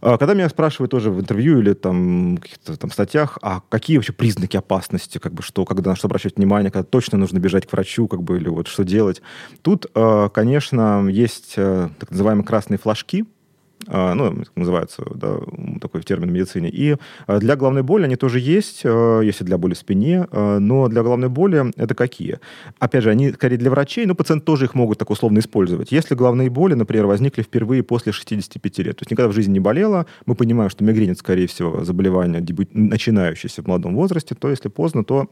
Когда меня спрашивают тоже в интервью или там, в каких-то там статьях, а какие вообще признаки опасности, как бы, что, когда на что обращать внимание, когда точно нужно бежать к врачу, как бы, или вот что делать. Тут, конечно, есть так называемые красные флажки, ну, называются, да, такой термин в медицине. И для головной боли они тоже есть, если для боли в спине, но для головной боли это какие? Опять же, они скорее для врачей, но пациенты тоже их могут так условно использовать. Если головные боли, например, возникли впервые после шестидесяти пяти лет, то есть никогда в жизни не болела, мы понимаем, что мигрень, это, скорее всего, заболевание, начинающееся в молодом возрасте, то если поздно, то...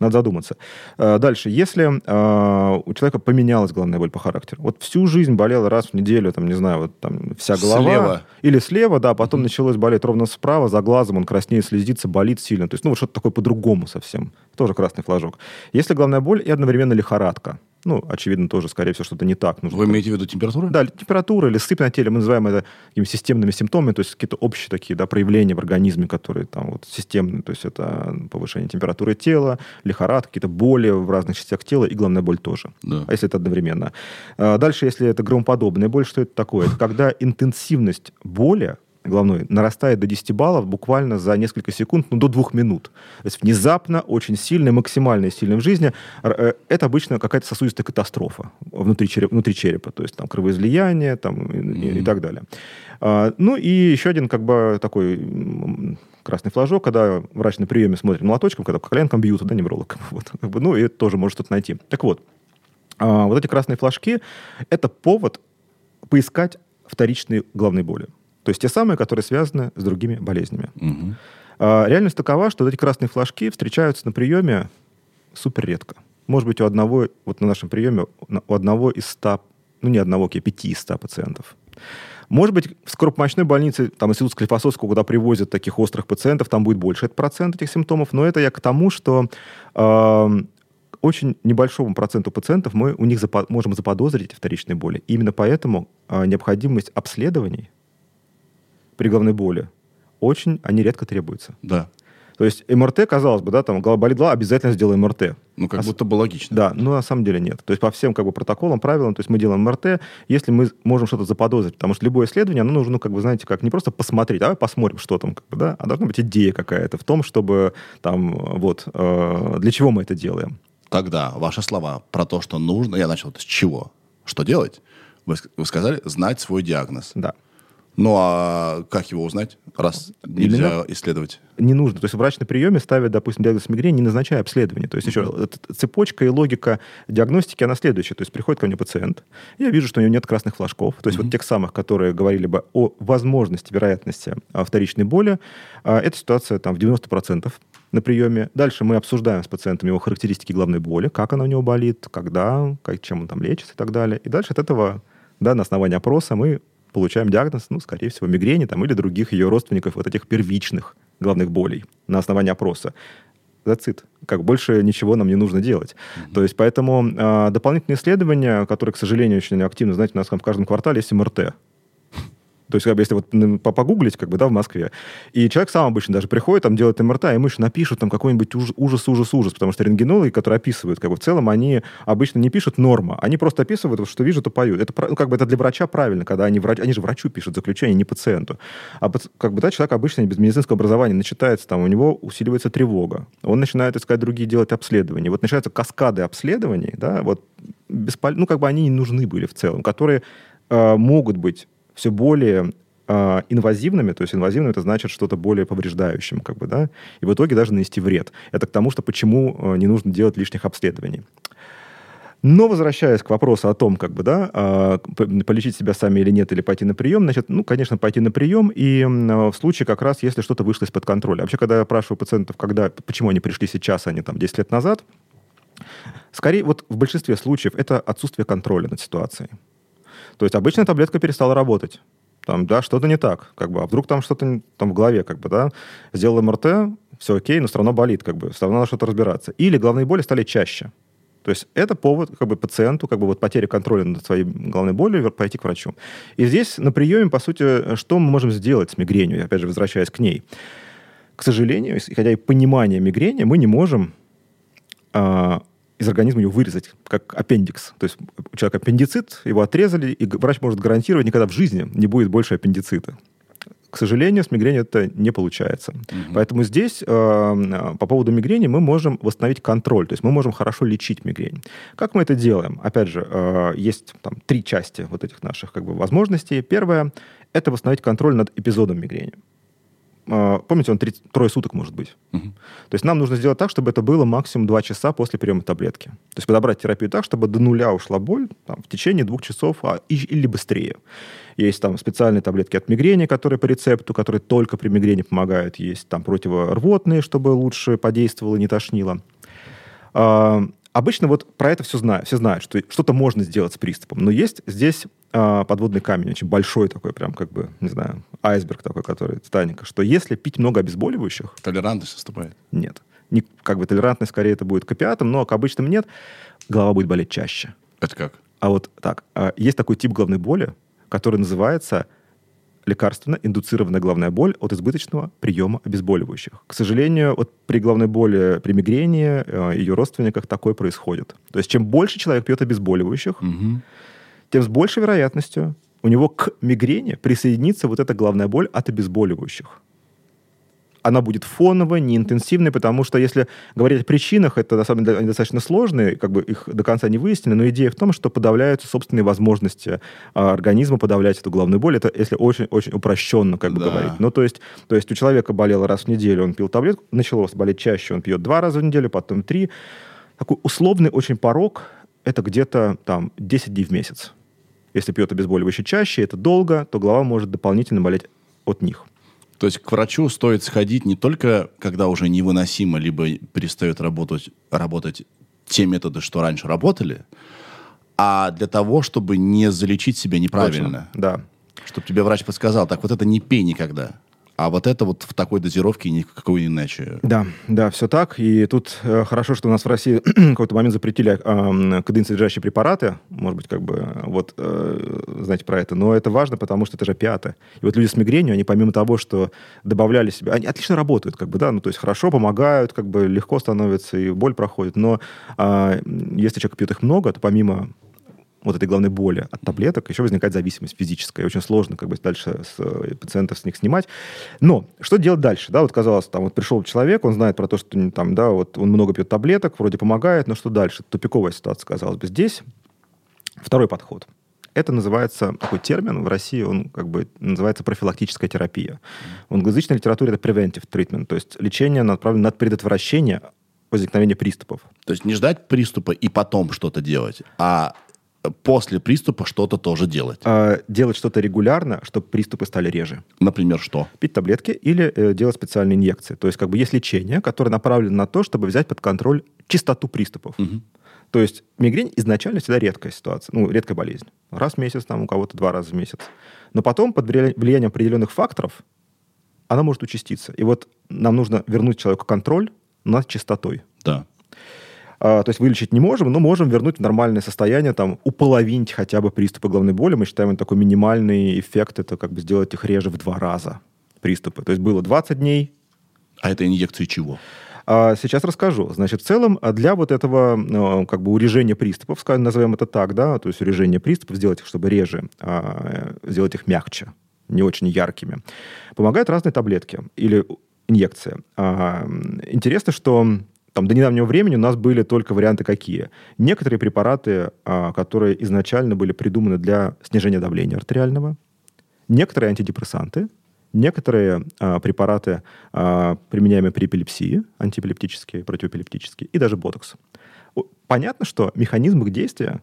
Надо задуматься. Дальше. Если э, у человека поменялась головная боль по характеру, вот всю жизнь болела раз в неделю, там, не знаю, вот там вся голова. Слева. Или слева, да, потом mm-hmm. началось болеть ровно справа, за глазом он краснеет, слезится, болит сильно. То есть, ну, вот что-то такое по-другому совсем. Тоже красный флажок. Если головная боль и одновременно лихорадка. Ну, очевидно, тоже, скорее всего, что-то не так. Нужно. Вы имеете в виду температуру? Да, температура или сыпь на теле. Мы называем это системными симптомами, то есть какие-то общие такие, да, проявления в организме, которые там вот системные. То есть это повышение температуры тела, лихорадка, какие-то боли в разных частях тела и, главное, боль тоже. Да. А если это одновременно? Дальше, если это громоподобная боль, что это такое? Это когда интенсивность боли, головной, нарастает до десяти баллов буквально за несколько секунд, ну, до двух минут. То есть внезапно, очень сильно, максимально сильно в жизни. Это обычно какая-то сосудистая катастрофа внутри черепа, внутри черепа то есть там кровоизлияние там, mm-hmm. и, и так далее. А, ну, и еще один как бы такой... красный флажок, когда врач на приеме смотрит молоточком, когда коленком бьют, да, невролог. Вот. Ну, и тоже может что-то найти. Так вот, а, вот эти красные флажки – это повод поискать вторичные головные боли. То есть те самые, которые связаны с другими болезнями. Угу. А, реальность такова, что вот эти красные флажки встречаются на приеме суперредко. Может быть, у одного, вот на нашем приеме, у одного из ста, ну, не одного, а пяти из ста пациентов. Может быть, в скоропомощной больнице, там, институт Склифосовского, куда привозят таких острых пациентов, там будет больше процент этих симптомов, но это я к тому, что э, очень небольшому проценту пациентов мы у них запо- можем заподозрить вторичные боли. И именно поэтому э, необходимость обследований при головной боли, очень, они редко требуются. Да. То есть МРТ, казалось бы, да, там, голова болит, обязательно сделаем МРТ. Ну, как Ос... будто бы логично. Да, но на самом деле нет. То есть по всем как бы, протоколам, правилам, то есть мы делаем МРТ, если мы можем что-то заподозрить. Потому что любое исследование, оно нужно, ну, как бы, знаете, как не просто посмотреть, давай посмотрим, что там, как бы, да, а должна быть идея какая-то в том, чтобы, там, вот, э, для чего мы это делаем. Тогда ваши слова про то, что нужно, я начал с чего? Что делать? Вы, вы сказали знать свой диагноз. Да. Ну, а как его узнать, раз нельзя Именно? исследовать? Не нужно. То есть врач на приеме ставит, допустим, диагноз мигрени, не назначая обследование. То есть еще цепочка и логика диагностики, она следующая. То есть приходит ко мне пациент, я вижу, что у него нет красных флажков. То есть mm-hmm. вот тех самых, которые говорили бы о возможности, вероятности вторичной боли. Эта ситуация там в девяносто процентов на приеме. Дальше мы обсуждаем с пациентом его характеристики головной боли, как она у него болит, когда, как, чем он там лечится и так далее. И дальше от этого, да, на основании опроса мы получаем диагноз, ну, скорее всего, мигрени там, или других ее родственников, вот этих первичных головных болей на основании опроса. That's it. Как больше ничего нам не нужно делать. Mm-hmm. То есть, поэтому э, дополнительные исследования, которые, к сожалению, очень активно, знаете, у нас там в каждом квартале есть МРТ. То есть, как бы, если вот погуглить, как бы, да, в Москве, и человек сам обычно даже приходит, там, делает МРТ, и ему еще напишут там какой-нибудь ужас-ужас-ужас, потому что рентгенологи, которые описывают, как бы, в целом, они обычно не пишут норма, они просто описывают, что вижу, то поют. Это, ну, как бы, это для врача правильно, когда они, врач... они же врачу пишут заключение, не пациенту. А, как бы, да, человек обычно без медицинского образования начитается, там, у него усиливается тревога, он начинает искать другие, делать обследования. Вот начинаются каскады обследований, да, вот, беспол... ну, как бы, они не нужны были в целом, которые э, могут быть все более э, инвазивными, то есть инвазивным это значит что-то более повреждающим, как бы, да, и в итоге даже нанести вред. Это к тому, что почему э, не нужно делать лишних обследований. Но возвращаясь к вопросу о том, как бы, да, э, полечить себя сами или нет, или пойти на прием, значит, ну, конечно, пойти на прием, и э, в случае как раз, если что-то вышло из-под контроля. Вообще, когда я опрашиваю пациентов, когда, почему они пришли сейчас, а не там десять лет назад, скорее, вот в большинстве случаев это отсутствие контроля над ситуацией. То есть обычная таблетка перестала работать. Там, да, что-то не так, как бы, а вдруг там что-то там в голове, как бы, да, сделал МРТ, все окей, но все равно болит, как бы, все равно надо что-то разбираться. Или головные боли стали чаще. То есть это повод, как бы, пациенту, как бы, вот потери контроля над своей головной болью, пойти к врачу. И здесь на приеме, по сути, что мы можем сделать с мигренью, опять же, возвращаясь к ней. К сожалению, хотя и понимание мигрени, мы не можем... А- из организма ее вырезать, как аппендикс. То есть у человека аппендицит, его отрезали, и врач может гарантировать, никогда в жизни не будет больше аппендицита. К сожалению, с мигренью это не получается. Угу. Поэтому здесь э, по поводу мигрени мы можем восстановить контроль. То есть мы можем хорошо лечить мигрень. Как мы это делаем? Опять же, э, есть там, три части вот этих наших, как бы, возможностей. Первое – это восстановить контроль над эпизодом мигрени. Помните, он три, трое суток может быть. Uh-huh. То есть нам нужно сделать так, чтобы это было максимум два часа после приема таблетки. То есть подобрать терапию так, чтобы до нуля ушла боль там, в течение двух часов а, и, или быстрее. Есть там специальные таблетки от мигрени, которые по рецепту, которые только при мигрени помогают. Есть там противорвотные, чтобы лучше подействовало, не тошнило. А, обычно вот про это все знают, все знают, что что-то можно сделать с приступом. Но есть здесь... подводный камень, очень большой такой, прям как бы, не знаю, айсберг такой, который Титаника, что если пить много обезболивающих... Толерантность наступает? Нет. Не, как бы толерантность, скорее, это будет к опиатам, но к обычным нет. голова будет болеть чаще. Это как? А вот так. Есть такой тип головной боли, который называется лекарственно-индуцированная головная боль от избыточного приема обезболивающих. К сожалению, вот при головной боли, при мигрени, ее родственниках такое происходит. То есть чем больше человек пьет обезболивающих, угу. тем с большей вероятностью у него к мигрени присоединится вот эта головная боль от обезболивающих. Она будет фоновой, неинтенсивной, потому что, если говорить о причинах, это, на самом деле, они достаточно сложные, как бы их до конца не выяснили, но идея в том, что подавляются собственные возможности организма подавлять эту головную боль. Это если очень-очень упрощенно, как бы, да. говорить. Ну, то есть, то есть у человека болело раз в неделю, он пил таблетку, начало болеть чаще, он пьет два раза в неделю, потом три. Такой условный очень порог – это где-то там десять дней в месяц. Если пьет обезболивающие чаще, это долго, то голова может дополнительно болеть от них. То есть к врачу стоит сходить не только, когда уже невыносимо, либо перестают работать, работать те методы, что раньше работали, а для того, чтобы не залечить себя неправильно. Точно, да. Чтобы тебе врач подсказал, так вот это не пей никогда. А вот это вот в такой дозировке никакой иначе. Да, да, все так. И тут э, хорошо, что у нас в России в какой-то момент запретили э, кодеинсодержащие препараты. Может быть, как бы, вот, э, знаете про это. Но это важно, потому что это же опиаты. И вот люди с мигренью, они помимо того, что добавляли себе... Они отлично работают, как бы, да, ну, то есть хорошо помогают, как бы легко становится, и боль проходит. Но э, если человек пьет их много, то помимо... вот этой главной боли от таблеток, еще возникает зависимость физическая. И очень сложно как бы дальше с пациентов с них снимать. Но что делать дальше? Да, вот казалось, там вот пришел человек, он знает про то, что там, да, вот он много пьет таблеток, вроде помогает, но что дальше? Тупиковая ситуация, казалось бы. Здесь второй подход. Это называется, такой термин в России, он как бы называется профилактическая терапия. В англоязычной литературе это preventive treatment, то есть лечение направлено на предотвращение возникновения приступов. То есть не ждать приступа и потом что-то делать, а после приступа что-то тоже делать. А, делать что-то регулярно, чтобы приступы стали реже. Например, что? Пить таблетки или э, делать специальные инъекции. То есть как бы есть лечение, которое направлено на то, чтобы взять под контроль частоту приступов. Угу. То есть мигрень изначально всегда редкая ситуация, ну, редкая болезнь. Раз в месяц, там у кого-то два раза в месяц. Но потом под влиянием определенных факторов она может участиться. И вот нам нужно вернуть человеку контроль над частотой. Да. То есть вылечить не можем, но можем вернуть в нормальное состояние, там, уполовинить хотя бы приступы головной боли. Мы считаем, это такой минимальный эффект, это как бы сделать их реже в два раза, приступы. То есть было двадцать дней. А это инъекции чего? Сейчас расскажу. Значит, в целом для вот этого как бы урежения приступов, назовем это так, да, то есть урежение приступов, сделать их, чтобы реже, сделать их мягче, не очень яркими, помогают разные таблетки или инъекции. Интересно, что... Там, до недавнего времени у нас были только варианты какие. Некоторые препараты, а, которые изначально были придуманы для снижения давления артериального, некоторые антидепрессанты, некоторые а, препараты, а, применяемые при эпилепсии, антиэпилептические, противоэпилептические, и даже ботокс. Понятно, что механизм их действия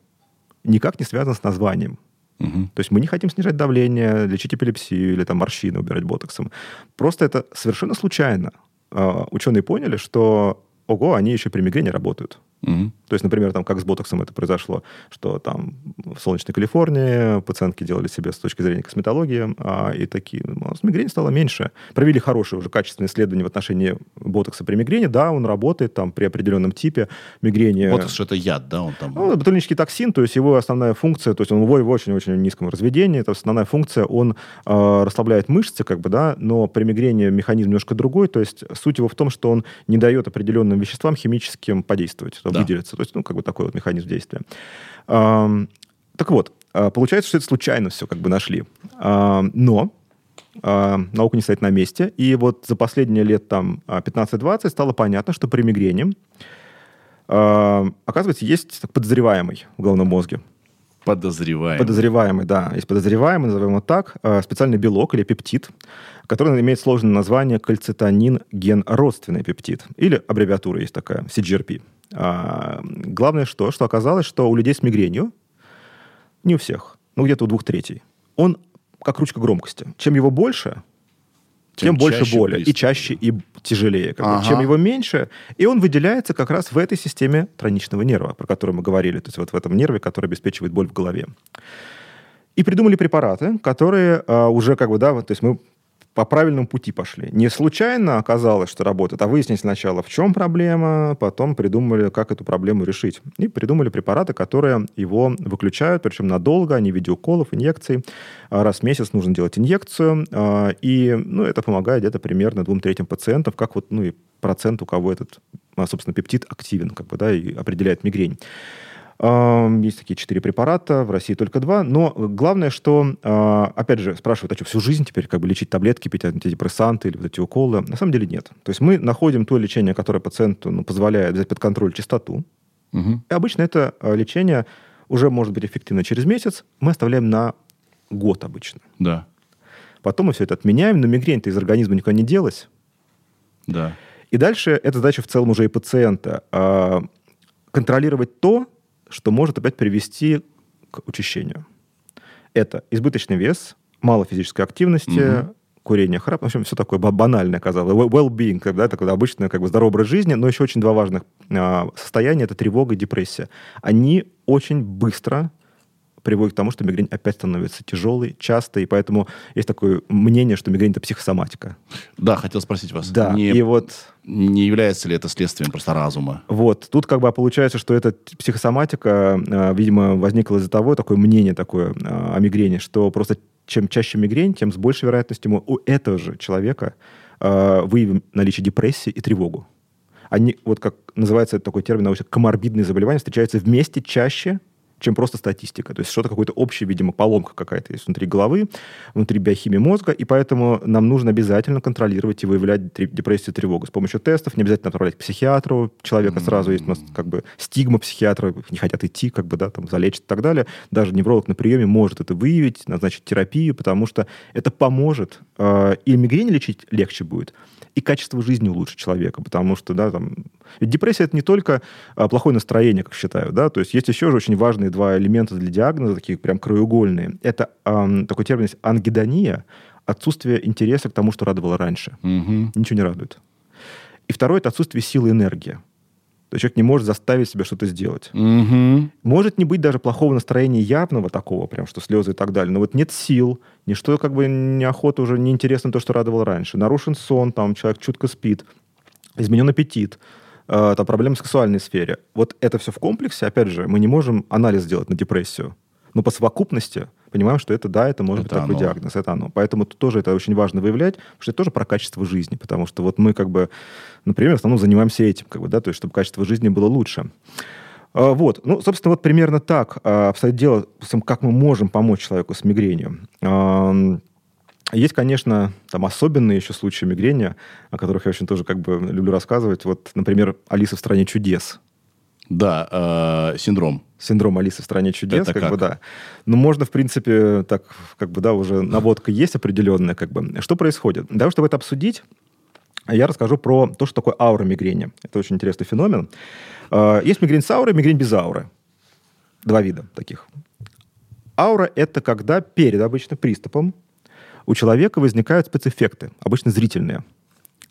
никак не связан с названием. Угу. То есть мы не хотим снижать давление, лечить эпилепсию или там, морщины убирать ботоксом. Просто это совершенно случайно. А, ученые поняли, что ого, они еще при мигрени работают. Угу. То есть, например, там, как с ботоксом это произошло, что там в солнечной Калифорнии пациентки делали себе с точки зрения косметологии, а, и такие, ну, с мигрени стало меньше. Провели хорошие уже качественные исследования в отношении ботокса при мигрени. Да, он работает там при определенном типе мигрени. Ботокс же это яд, да? Он там... Ну, ботулинический токсин, то есть его основная функция, то есть он его в очень-очень низком разведении, то есть основная функция, он э, расслабляет мышцы, как бы, да, но при мигрени механизм немножко другой, то есть суть его в том, что он не дает определенным веществам химическим подействовать, да. выделиться. То есть, ну, как бы такой вот механизм действия. Эм, так вот, получается, что это случайно все как бы нашли. Эм, но эм, наука не стоит на месте. И вот за последние лет там пятнадцать-двадцать стало понятно, что при мигрени, эм, оказывается, есть подозреваемый в головном мозге. Подозреваемый. Подозреваемый, да. Есть подозреваемый, назовем его так, специальный белок или пептид, который имеет сложное название кальцитонин-ген-родственный пептид. Или аббревиатура есть такая, си джи ар пи. А, главное, что, что оказалось, что у людей с мигренью, не у всех, но где-то у двух третей, он как ручка громкости. Чем его больше, тем, тем больше боли. Приступы. И чаще, и тяжелее. Как ага. бы, чем его меньше. И он выделяется как раз в этой системе тройничного нерва, про которую мы говорили. То есть вот в этом нерве, который обеспечивает боль в голове. И придумали препараты, которые а, уже как бы, да, вот, то есть мы по правильному пути пошли. Не случайно оказалось, что работает, а выяснить сначала, в чем проблема, потом придумали, как эту проблему решить. И придумали препараты, которые его выключают, причем надолго, не видеоколов, инъекций. Раз в месяц нужно делать инъекцию, и ну, это помогает где-то примерно двум третьим пациентов, как вот, ну, и процент, у кого этот, собственно, пептид активен, как бы, да, и определяет мигрень. Есть такие четыре препарата, в России только два. Но главное, что, опять же, спрашивают, а что, всю жизнь теперь как бы лечить таблетки, пить антидепрессанты или вот эти уколы? На самом деле нет. То есть мы находим то лечение, которое пациенту ну, позволяет взять под контроль частоту. Угу. И обычно это лечение уже может быть эффективно через месяц. Мы оставляем на год обычно. Да. Потом мы все это отменяем, но мигрень-то из организма никуда не делась. Да. И дальше эта задача в целом уже и пациента. Контролировать то, что может опять привести к учащению. Это избыточный вес, мало физической активности, mm-hmm. курение, храп, в общем, все такое банальное, казалось. Well-being, да, такой обычный как бы, здоровый образ жизни, но еще очень два важных э, состояния – это тревога и депрессия. Они очень быстро приводит к тому, что мигрень опять становится тяжелой, частой, и поэтому есть такое мнение, что мигрень – это психосоматика. Да, хотел спросить вас. Да, не, и вот... Не является ли это следствием просто разума? Вот, тут как бы получается, что эта психосоматика, видимо, возникла из-за того, такое мнение такое о мигрени, что просто чем чаще мигрень, тем с большей вероятностью мы у этого же человека выявим наличие депрессии и тревогу. Они, вот как называется такой термин, научно, коморбидные заболевания встречаются вместе чаще, чем просто статистика. То есть что-то, какая-то общая, видимо, поломка какая-то есть внутри головы, внутри биохимии мозга, и поэтому нам нужно обязательно контролировать и выявлять депрессию и тревогу с помощью тестов, не обязательно отправлять к психиатру, человека mm-hmm. сразу есть у нас как бы стигма психиатра, не хотят идти, как бы, да, там, залечить и так далее. Даже невролог на приеме может это выявить, назначить терапию, потому что это поможет. И мигрень лечить легче будет, и качество жизни улучшит человека, потому что, да, там... Ведь депрессия — это не только плохое настроение, как считаю, да, то есть есть еще же очень важные два элемента для диагноза, такие прям краеугольные. Это эм, такой термин есть ангедония, отсутствие интереса к тому, что радовало раньше. Угу. Ничего не радует. И второе – это отсутствие силы и энергии. То есть человек не может заставить себя что-то сделать. Угу. Может не быть даже плохого настроения явного такого, прям, что слезы и так далее, но вот нет сил, ничто как бы неохота уже, неинтересно то, что радовало раньше. Нарушен сон, там человек чутко спит, изменен аппетит. Там проблемы в сексуальной сфере. Вот это все в комплексе. Опять же, мы не можем анализ сделать на депрессию. Но по совокупности понимаем, что это, да, это может это быть такой оно. диагноз. Это оно. Поэтому тут тоже это очень важно выявлять, потому что это тоже про качество жизни. Потому что вот мы как бы, например, в основном занимаемся этим, как бы, да, то есть чтобы качество жизни было лучше. Вот. Ну, собственно, вот примерно так обстоит дело, как мы можем помочь человеку с мигренью. Есть, конечно, там особенные еще случаи мигрени, о которых я очень тоже как бы люблю рассказывать. Вот, например, «Алиса в стране чудес». Да, э, синдром. Синдром «Алисы в стране чудес», как, как бы, да. Но можно, в принципе, так, как бы, да, уже наводка есть определенная, как бы. Что происходит? Для того, чтобы это обсудить, я расскажу про то, что такое аура мигрени. Это очень интересный феномен. Э, есть мигрень с аурой, мигрень без ауры. Два вида таких. Аура – это когда перед обычно приступом у человека возникают спецэффекты, обычно зрительные.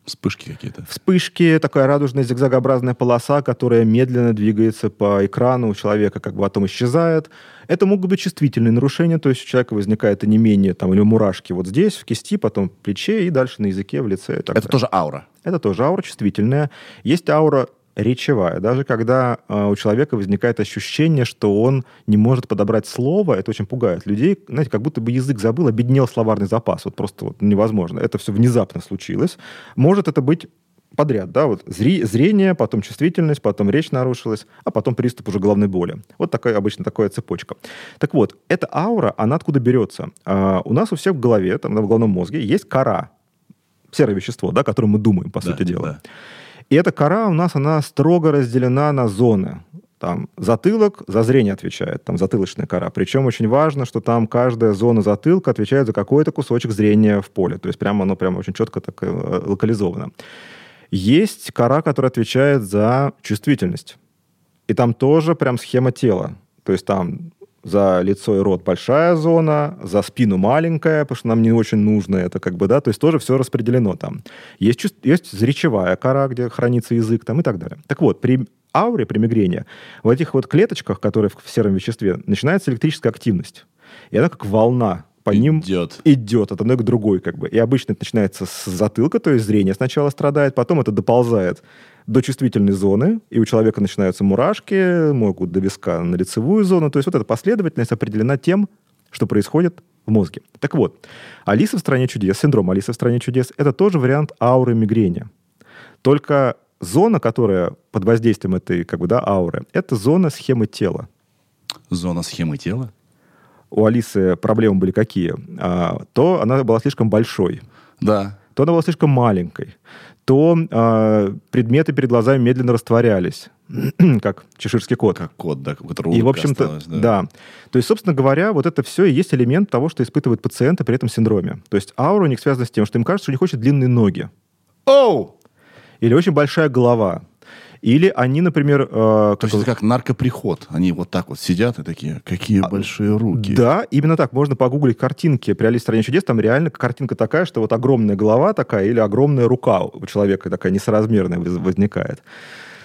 Вспышки какие-то. Вспышки, такая радужная зигзагообразная полоса, которая медленно двигается по экрану, у человека как бы потом исчезает. Это могут быть чувствительные нарушения, то есть у человека возникает онемение там, или мурашки вот здесь, в кисти, потом в плече и дальше на языке, в лице. Это далее. Тоже аура? Это тоже аура чувствительная. Есть аура речевая, даже когда э, у человека возникает ощущение, что он не может подобрать слово, это очень пугает людей, знаете, как будто бы язык забыл, обеднел словарный запас, вот просто вот невозможно, это все внезапно случилось. Может это быть подряд, да, вот зри- зрение, потом чувствительность, потом речь нарушилась, а потом приступ уже головной боли. Вот такая обычно такая цепочка. Так вот, эта аура, она откуда берется? Э, у нас у всех в голове, там, в головном мозге есть кора, серое вещество, да, которое мы думаем, по да, сути дела. Да. И эта кора у нас, она строго разделена на зоны. Там затылок за зрение отвечает, там затылочная кора. Причем очень важно, что там каждая зона затылка отвечает за какой-то кусочек зрения в поле. То есть прямо оно прямо очень четко так локализовано. Есть кора, которая отвечает за чувствительность. И там тоже прям схема тела. То есть там за лицо и рот большая зона, за спину маленькая, потому что нам не очень нужно это, как бы, да, то есть тоже все распределено там. Есть, чувств... есть речевая кора, где хранится язык там и так далее. Так вот, при ауре, при мигрени, в этих вот клеточках, которые в сером веществе, начинается электрическая активность. И она как волна по ним идет. идет от одной к другой, как бы. И обычно это начинается с затылка, то есть зрение сначала страдает, потом это доползает до чувствительной зоны, и у человека начинаются мурашки, могут до виска на лицевую зону. То есть вот эта последовательность определена тем, что происходит в мозге. Так вот, Алиса в стране чудес, синдром Алисы в стране чудес, это тоже вариант ауры мигрени. Только зона, которая под воздействием этой, как бы, да, ауры, это зона схемы тела. Зона схемы тела? У Алисы проблемы были какие? А, то она была слишком большой. Да. То она была слишком маленькой. То а, предметы перед глазами медленно растворялись. Как чеширский кот. Как кот, да, у которого и, в общем-то, осталось, да. да. То есть, собственно говоря, вот это все и есть элемент того, что испытывают пациенты при этом синдроме. То есть аура у них связана с тем, что им кажется, что у них очень длинные ноги. Оу! Или очень большая голова. Или они, например... Э, как... То есть это как наркоприход. Они вот так вот сидят и такие, какие а, большие руки. Да, именно так. Можно погуглить картинки при «Алисе в стране чудес». Там реально картинка такая, что вот огромная голова такая или огромная рука у человека такая несоразмерная возникает.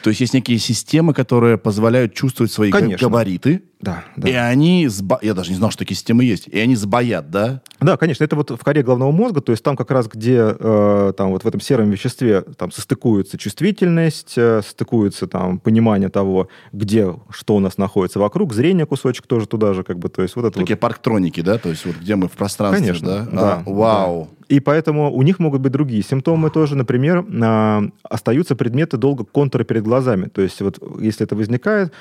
То есть есть некие системы, которые позволяют чувствовать свои конечно. габариты. Да, да. И они... Сбо... Я даже не знал, что такие системы есть. И они сбоят, да? Да, конечно. Это вот в коре головного мозга. То есть там как раз, где э, там вот в этом сером веществе там состыкуется чувствительность, э, состыкуется там понимание того, где что у нас находится вокруг. Зрение кусочек тоже туда же. Как бы, то есть вот это такие вот... парктроники, да? То есть вот где мы в пространстве. Конечно, да. да, а, да. Вау. И поэтому у них могут быть другие симптомы тоже. Например, э, остаются предметы долго контуры перед глазами. То есть вот если это возникает,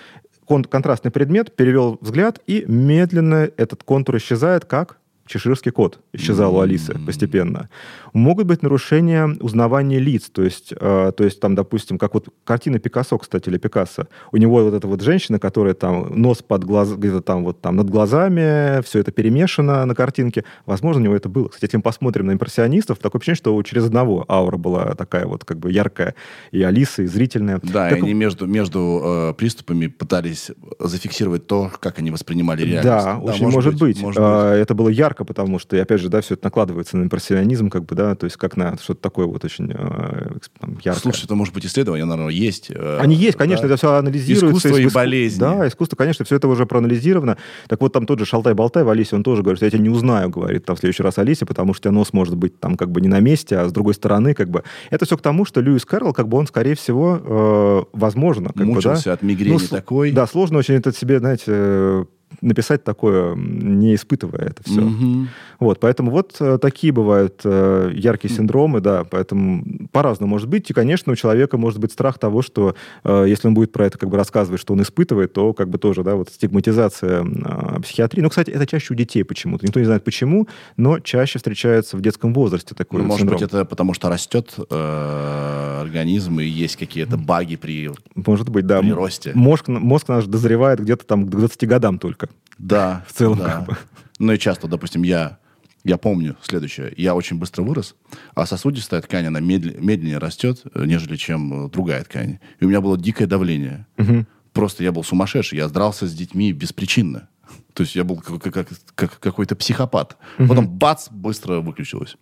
кон- контрастный предмет, перевел взгляд, и медленно этот контур исчезает, как чеширский кот исчезал у Алисы постепенно. Могут быть нарушения узнавания лиц. То есть, э, то есть там, допустим, как вот картина Пикассо, кстати, или Пикассо. У него вот эта вот женщина, которая там нос под глаз, где-то там вот там над глазами, все это перемешано на картинке. Возможно, у него это было. Кстати, если мы посмотрим на импрессионистов, такое ощущение, что через одного аура была такая вот как бы яркая и Алиса, и зрительная. Да, как... и они между, между э, приступами пытались зафиксировать то, как они воспринимали реальность. Да, да очень может быть. быть. Может быть. Э, это было ярко, потому что, и опять же, да, все это накладывается на импрессионизм, как бы, да, то есть как на что-то такое вот очень э, там, яркое. Слушай, это может быть исследование, наверное, есть. Э, Они есть, конечно, да? Это все анализируется. Искусство и искус... болезни. Да, искусство, конечно, все это уже проанализировано. Так вот там тот же Шалтай-Болтай в Алисе, он тоже говорит, что я тебя не узнаю, говорит, там, в следующий раз Алисе, потому что у тебя нос может быть там как бы не на месте, а с другой стороны, как бы. Это все к тому, что Льюис Кэрролл, как бы он, скорее всего, э, возможно, как мучился бы, да? от мигрени ну, такой. Да, сложно очень это себе, знаете... написать такое, не испытывая это все. Mm-hmm. Вот, поэтому вот такие бывают э, яркие mm-hmm. синдромы, да, поэтому по-разному может быть. И, конечно, у человека может быть страх того, что э, если он будет про это как бы рассказывать, что он испытывает, то как бы тоже, да, вот стигматизация э, психиатрии. Ну, кстати, это чаще у детей почему-то. Никто не знает почему, но чаще встречается в детском возрасте такой ну, синдром. Может быть, это потому что растет э, организм и есть какие-то баги при, может быть, да. при росте. Мозг, мозг наш дозревает где-то там к двадцати годам только. Да. В целом, да. Как бы. Ну и часто, допустим, я, я помню следующее. Я очень быстро вырос, а сосудистая ткань, она медль, медленнее растет, нежели чем другая ткань. И у меня было дикое давление. Угу. Просто я был сумасшедший. Я дрался с детьми беспричинно. То есть я был как, как, как, какой-то психопат. Угу. Потом бац, быстро выключилось.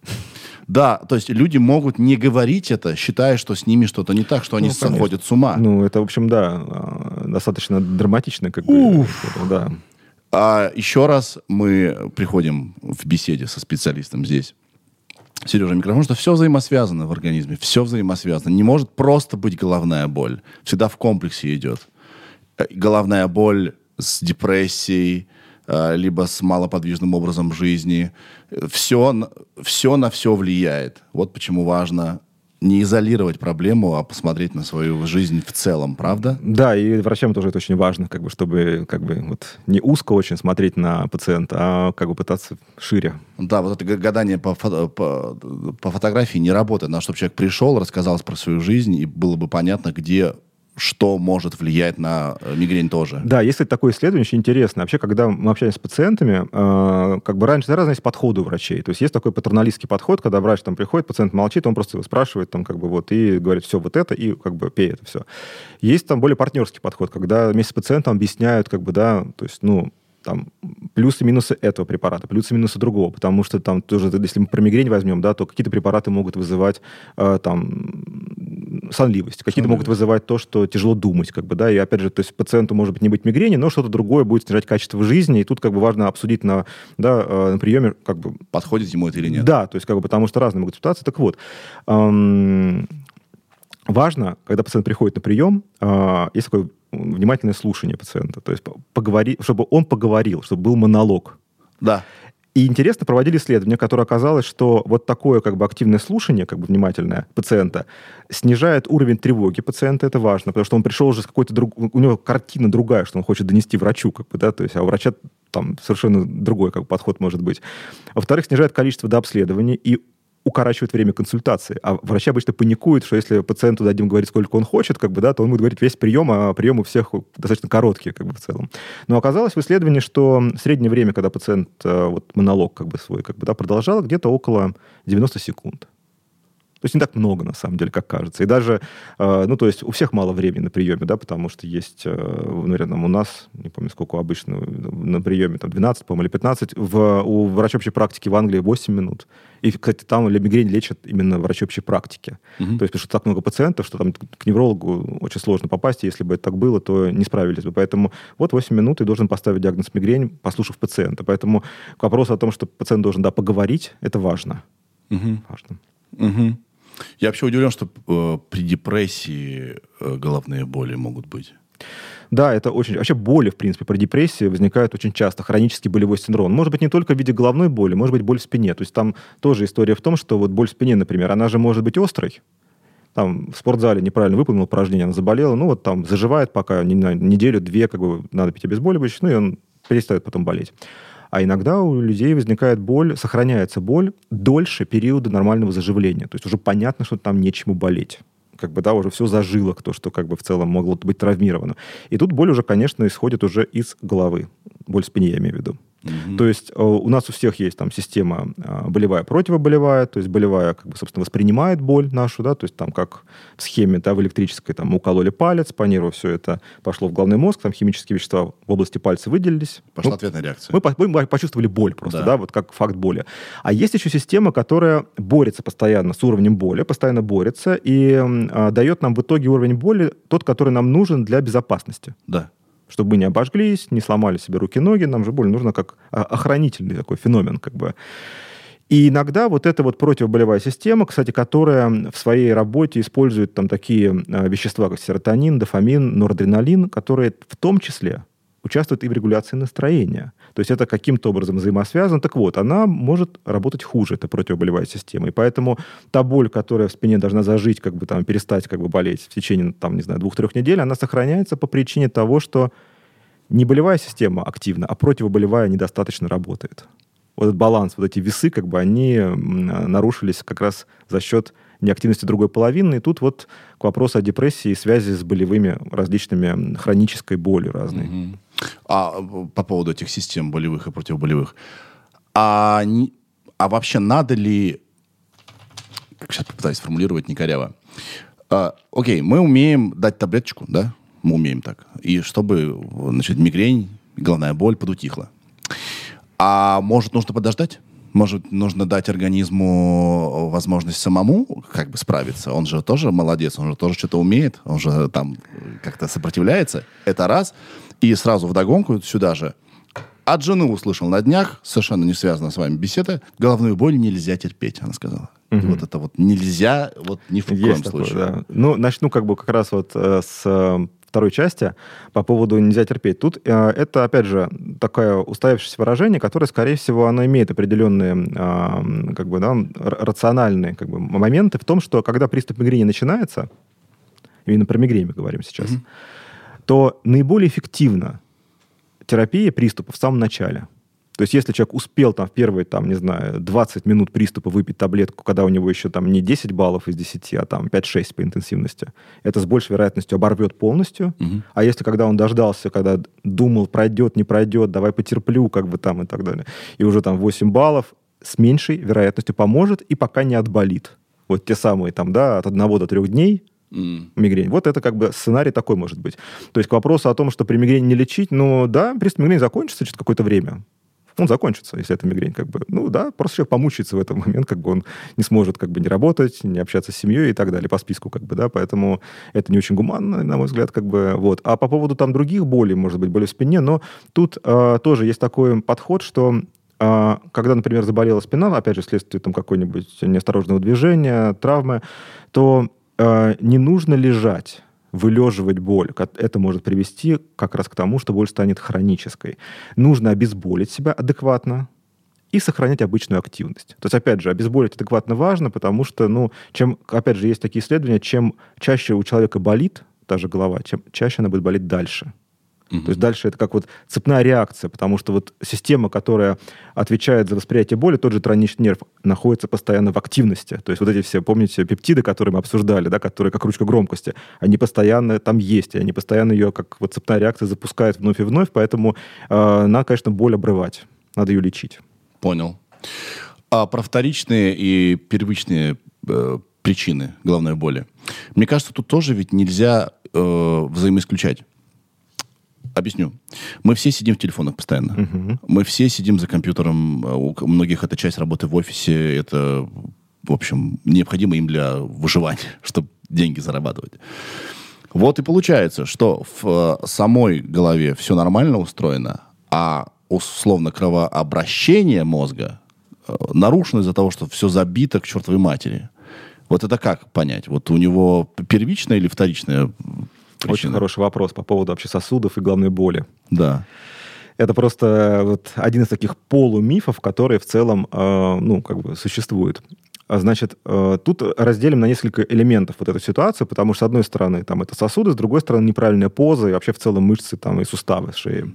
Да, то есть люди могут не говорить это, считая, что с ними что-то не так, что они ну, сходят с ума. Ну, это, в общем, да, достаточно драматично. Как бы, да. А еще раз мы приходим в беседе со специалистом здесь. Сережа, микрофон, что все взаимосвязано в организме. Все взаимосвязано. Не может просто быть головная боль. Всегда в комплексе идет. Головная боль с депрессией, либо с малоподвижным образом жизни. Все, все на все влияет. Вот почему важно... не изолировать проблему, а посмотреть на свою жизнь в целом, правда? Да, и врачам тоже это очень важно, как бы, чтобы как бы, вот, не узко очень смотреть на пациента, а как бы пытаться шире. Да, вот это гадание по, фото, по, по фотографии не работает. Надо, чтобы человек пришел, рассказал про свою жизнь, и было бы понятно, где... что может влиять на мигрень тоже. Да, есть, кстати, такое исследование очень интересное. Вообще, когда мы общаемся с пациентами, э, как бы раньше разные есть подходы у врачей. То есть есть такой патерналистский подход, когда врач там приходит, пациент молчит, он просто его спрашивает там как бы вот и говорит все вот это и как бы пей это все. Есть там более партнерский подход, когда вместе с пациентом объясняют как бы да, то есть ну там плюсы-минусы этого препарата, плюсы-минусы другого, потому что там тоже, если мы про мигрень возьмем, да, то какие-то препараты могут вызывать э, там сонливость. Какие-то могут вызывать то, что тяжело думать, как бы, да, и опять же, то есть пациенту может быть не быть мигрени, но что-то другое будет снижать качество жизни, и тут как бы важно обсудить на, да, на приеме, как бы... Подходит ему это или нет. Да, то есть как бы, потому что разные могут ситуации. Так вот, эм, важно, когда пациент приходит на прием, э, есть такое внимательное слушание пациента, то есть поговори, чтобы он поговорил, чтобы был монолог. Да. И интересно проводили исследование, которое оказалось, что вот такое как бы активное слушание, как бы внимательное пациента, снижает уровень тревоги пациента, это важно, потому что он пришел уже с какой-то другой, у него картина другая, что он хочет донести врачу, как бы, да, то есть, а у врача там совершенно другой как бы подход может быть. Во-вторых, снижает количество дообследований и укорачивает время консультации. А врачи обычно паникуют, что если пациенту дадим говорить, сколько он хочет, как бы, да, то он будет говорить весь прием, а приемы у всех достаточно короткие как бы, в целом. Но оказалось в исследовании, что среднее время, когда пациент вот, монолог как бы, свой как бы, да, продолжал, где-то около девяносто секунд. То есть не так много, на самом деле, как кажется. И даже, э, ну, то есть у всех мало времени на приеме, да, потому что есть, э, наверное, у нас, не помню, сколько обычно на приеме, там, двенадцать, по-моему, или пятнадцать, в, у врача общей практики в Англии восемь минут. И, кстати, там мигрень лечат именно врачи общей практики. Угу. То есть потому что так много пациентов, что там к неврологу очень сложно попасть, и если бы это так было, то не справились бы. Поэтому вот восемь минут и должен поставить диагноз мигрень, послушав пациента. Поэтому к вопросу о том, что пациент должен, да, поговорить, это важно. Угу. Важно. Угу. Я вообще удивлен, что э, при депрессии э, головные боли могут быть. Да, это очень... Вообще боли, в принципе, при депрессии возникают очень часто. Хронический болевой синдром. Может быть, не только в виде головной боли, может быть, боль в спине. То есть там тоже история в том, что вот боль в спине, например, она же может быть острой. Там в спортзале неправильно выполнил упражнение, она заболела. Ну вот там заживает пока не, на неделю-две, как бы надо пить обезболивающее, ну и он перестает потом болеть. А иногда у людей возникает боль, сохраняется боль дольше периода нормального заживления. То есть уже понятно, что там нечему болеть. Как бы, да, уже все зажило, то, что как бы в целом могло быть травмировано. И тут боль уже, конечно, исходит уже из головы. Боль в спине, я имею в виду. Mm-hmm. То есть у нас у всех есть там система болевая, противоболевая, то есть болевая, как бы, собственно, воспринимает боль нашу, да, то есть там как в схеме, да, в электрической, там, мы укололи палец, по нерву все это пошло в головной мозг, там химические вещества в области пальца выделились. Пошла ну, ответная реакция. Мы, мы почувствовали боль просто, да. да, вот как факт боли. А есть еще система, которая борется постоянно с уровнем боли, постоянно борется и а, дает нам в итоге уровень боли тот, который нам нужен для безопасности. Да. Чтобы мы не обожглись, не сломали себе руки-ноги, нам же боль нужна как охранительный такой феномен, как бы. И иногда вот эта вот противоболевая система, кстати, которая в своей работе использует там такие вещества, как серотонин, дофамин, норадреналин, которые в том числе участвуют и в регуляции настроения. То есть это каким-то образом взаимосвязано. Так вот, она может работать хуже, эта противоболевая система. И поэтому та боль, которая в спине должна зажить, как бы там перестать как бы болеть в течение, там, не знаю, двух-трех недель, она сохраняется по причине того, что не болевая система активна, а противоболевая недостаточно работает. Вот этот баланс, вот эти весы, как бы они нарушились как раз за счет неактивности другой половины. И тут вот к вопросу о депрессии и связи с болевыми различными хронической болью разной. Угу. А по поводу этих систем болевых и противоболевых. А, не, а вообще надо ли... Сейчас попытаюсь сформулировать некоряво. А, окей, мы умеем дать таблеточку, да? Мы умеем так. И чтобы, значит, мигрень, головная боль подутихла. А может, нужно подождать? Может, нужно дать организму возможность самому как бы справиться. Он же тоже молодец, он же тоже что-то умеет, он же там как-то сопротивляется. Это раз. И сразу вдогонку сюда же. От жены услышал на днях, совершенно не связана с вами беседа, головную боль нельзя терпеть, она сказала. Угу. Вот это вот нельзя, вот ни в коем Есть случае. Такое, да. Ну, начну как бы как раз вот э, с... второй части, по поводу «нельзя терпеть». Тут э, это, опять же, такое устоявшееся выражение, которое, скорее всего, оно имеет определенные э, как бы, да, рациональные как бы, моменты в том, что когда приступ мигрени начинается, именно про мигрень мы говорим сейчас, mm-hmm. то наиболее эффективна терапия приступа в самом начале. То есть если человек успел там, в первые, там, не знаю, двадцать минут приступа выпить таблетку, когда у него еще там, не десять баллов из десяти, а там, пять-шесть по интенсивности, это с большей вероятностью оборвет полностью. Угу. А если когда он дождался, когда думал, пройдет, не пройдет, давай потерплю, как бы там и так далее, и уже там восемь баллов, с меньшей вероятностью поможет и пока не отболит. Вот те самые там, да, от одного до трёх дней, Mm. мигрень. Вот это как бы сценарий такой может быть. То есть к вопросу о том, что при мигрени не лечить, ну да, приступ мигрени закончится через какое-то время. он закончится, если это мигрень, как бы. Ну да, просто человек помучается в этот момент, как бы он не сможет как бы не работать, не общаться с семьей и так далее, по списку, как бы, да, поэтому это не очень гуманно, на мой взгляд, как бы, вот. А по поводу там других болей, может быть, боли в спине, но тут э, тоже есть такой подход, что э, когда, например, заболела спина, опять же, вследствие там какого-нибудь неосторожного движения, травмы, то э, не нужно лежать, вылеживать боль. Это может привести как раз к тому, что боль станет хронической. Нужно обезболить себя адекватно и сохранять обычную активность. То есть, опять же, обезболить адекватно важно, потому что, ну, чем, опять же, есть такие исследования, чем чаще у человека болит та же голова, чем чаще она будет болеть дальше. Mm-hmm. То есть дальше это как вот цепная реакция, потому что вот система, которая отвечает за восприятие боли, тот же тройничный нерв, находится постоянно в активности. То есть вот эти все, помните, пептиды, которые мы обсуждали, да, которые как ручка громкости, они постоянно там есть, и они постоянно ее как вот цепная реакция запускают вновь и вновь, поэтому э, надо, конечно, боль обрывать, надо ее лечить. Понял. А про вторичные и первичные э, причины головной боли. Мне кажется, тут тоже ведь нельзя э, взаимоисключать. Объясню. Мы все сидим в телефонах постоянно. Uh-huh. Мы все сидим за компьютером. У многих это часть работы в офисе. Это, в общем, необходимо им для выживания, чтобы деньги зарабатывать. Вот и получается, что в самой голове все нормально устроено, а условно кровообращение мозга нарушено из-за того, что все забито к чертовой матери. Вот это как понять? Вот у него первичная или вторичная причина? Очень хороший вопрос по поводу вообще сосудов и головной боли. Да. Это просто вот один из таких полумифов, которые в целом, э, ну, как бы существуют. Значит, э, тут разделим на несколько элементов вот эту ситуацию, потому что, с одной стороны, там, это сосуды, с другой стороны, неправильная поза и вообще в целом мышцы там, и суставы шеи.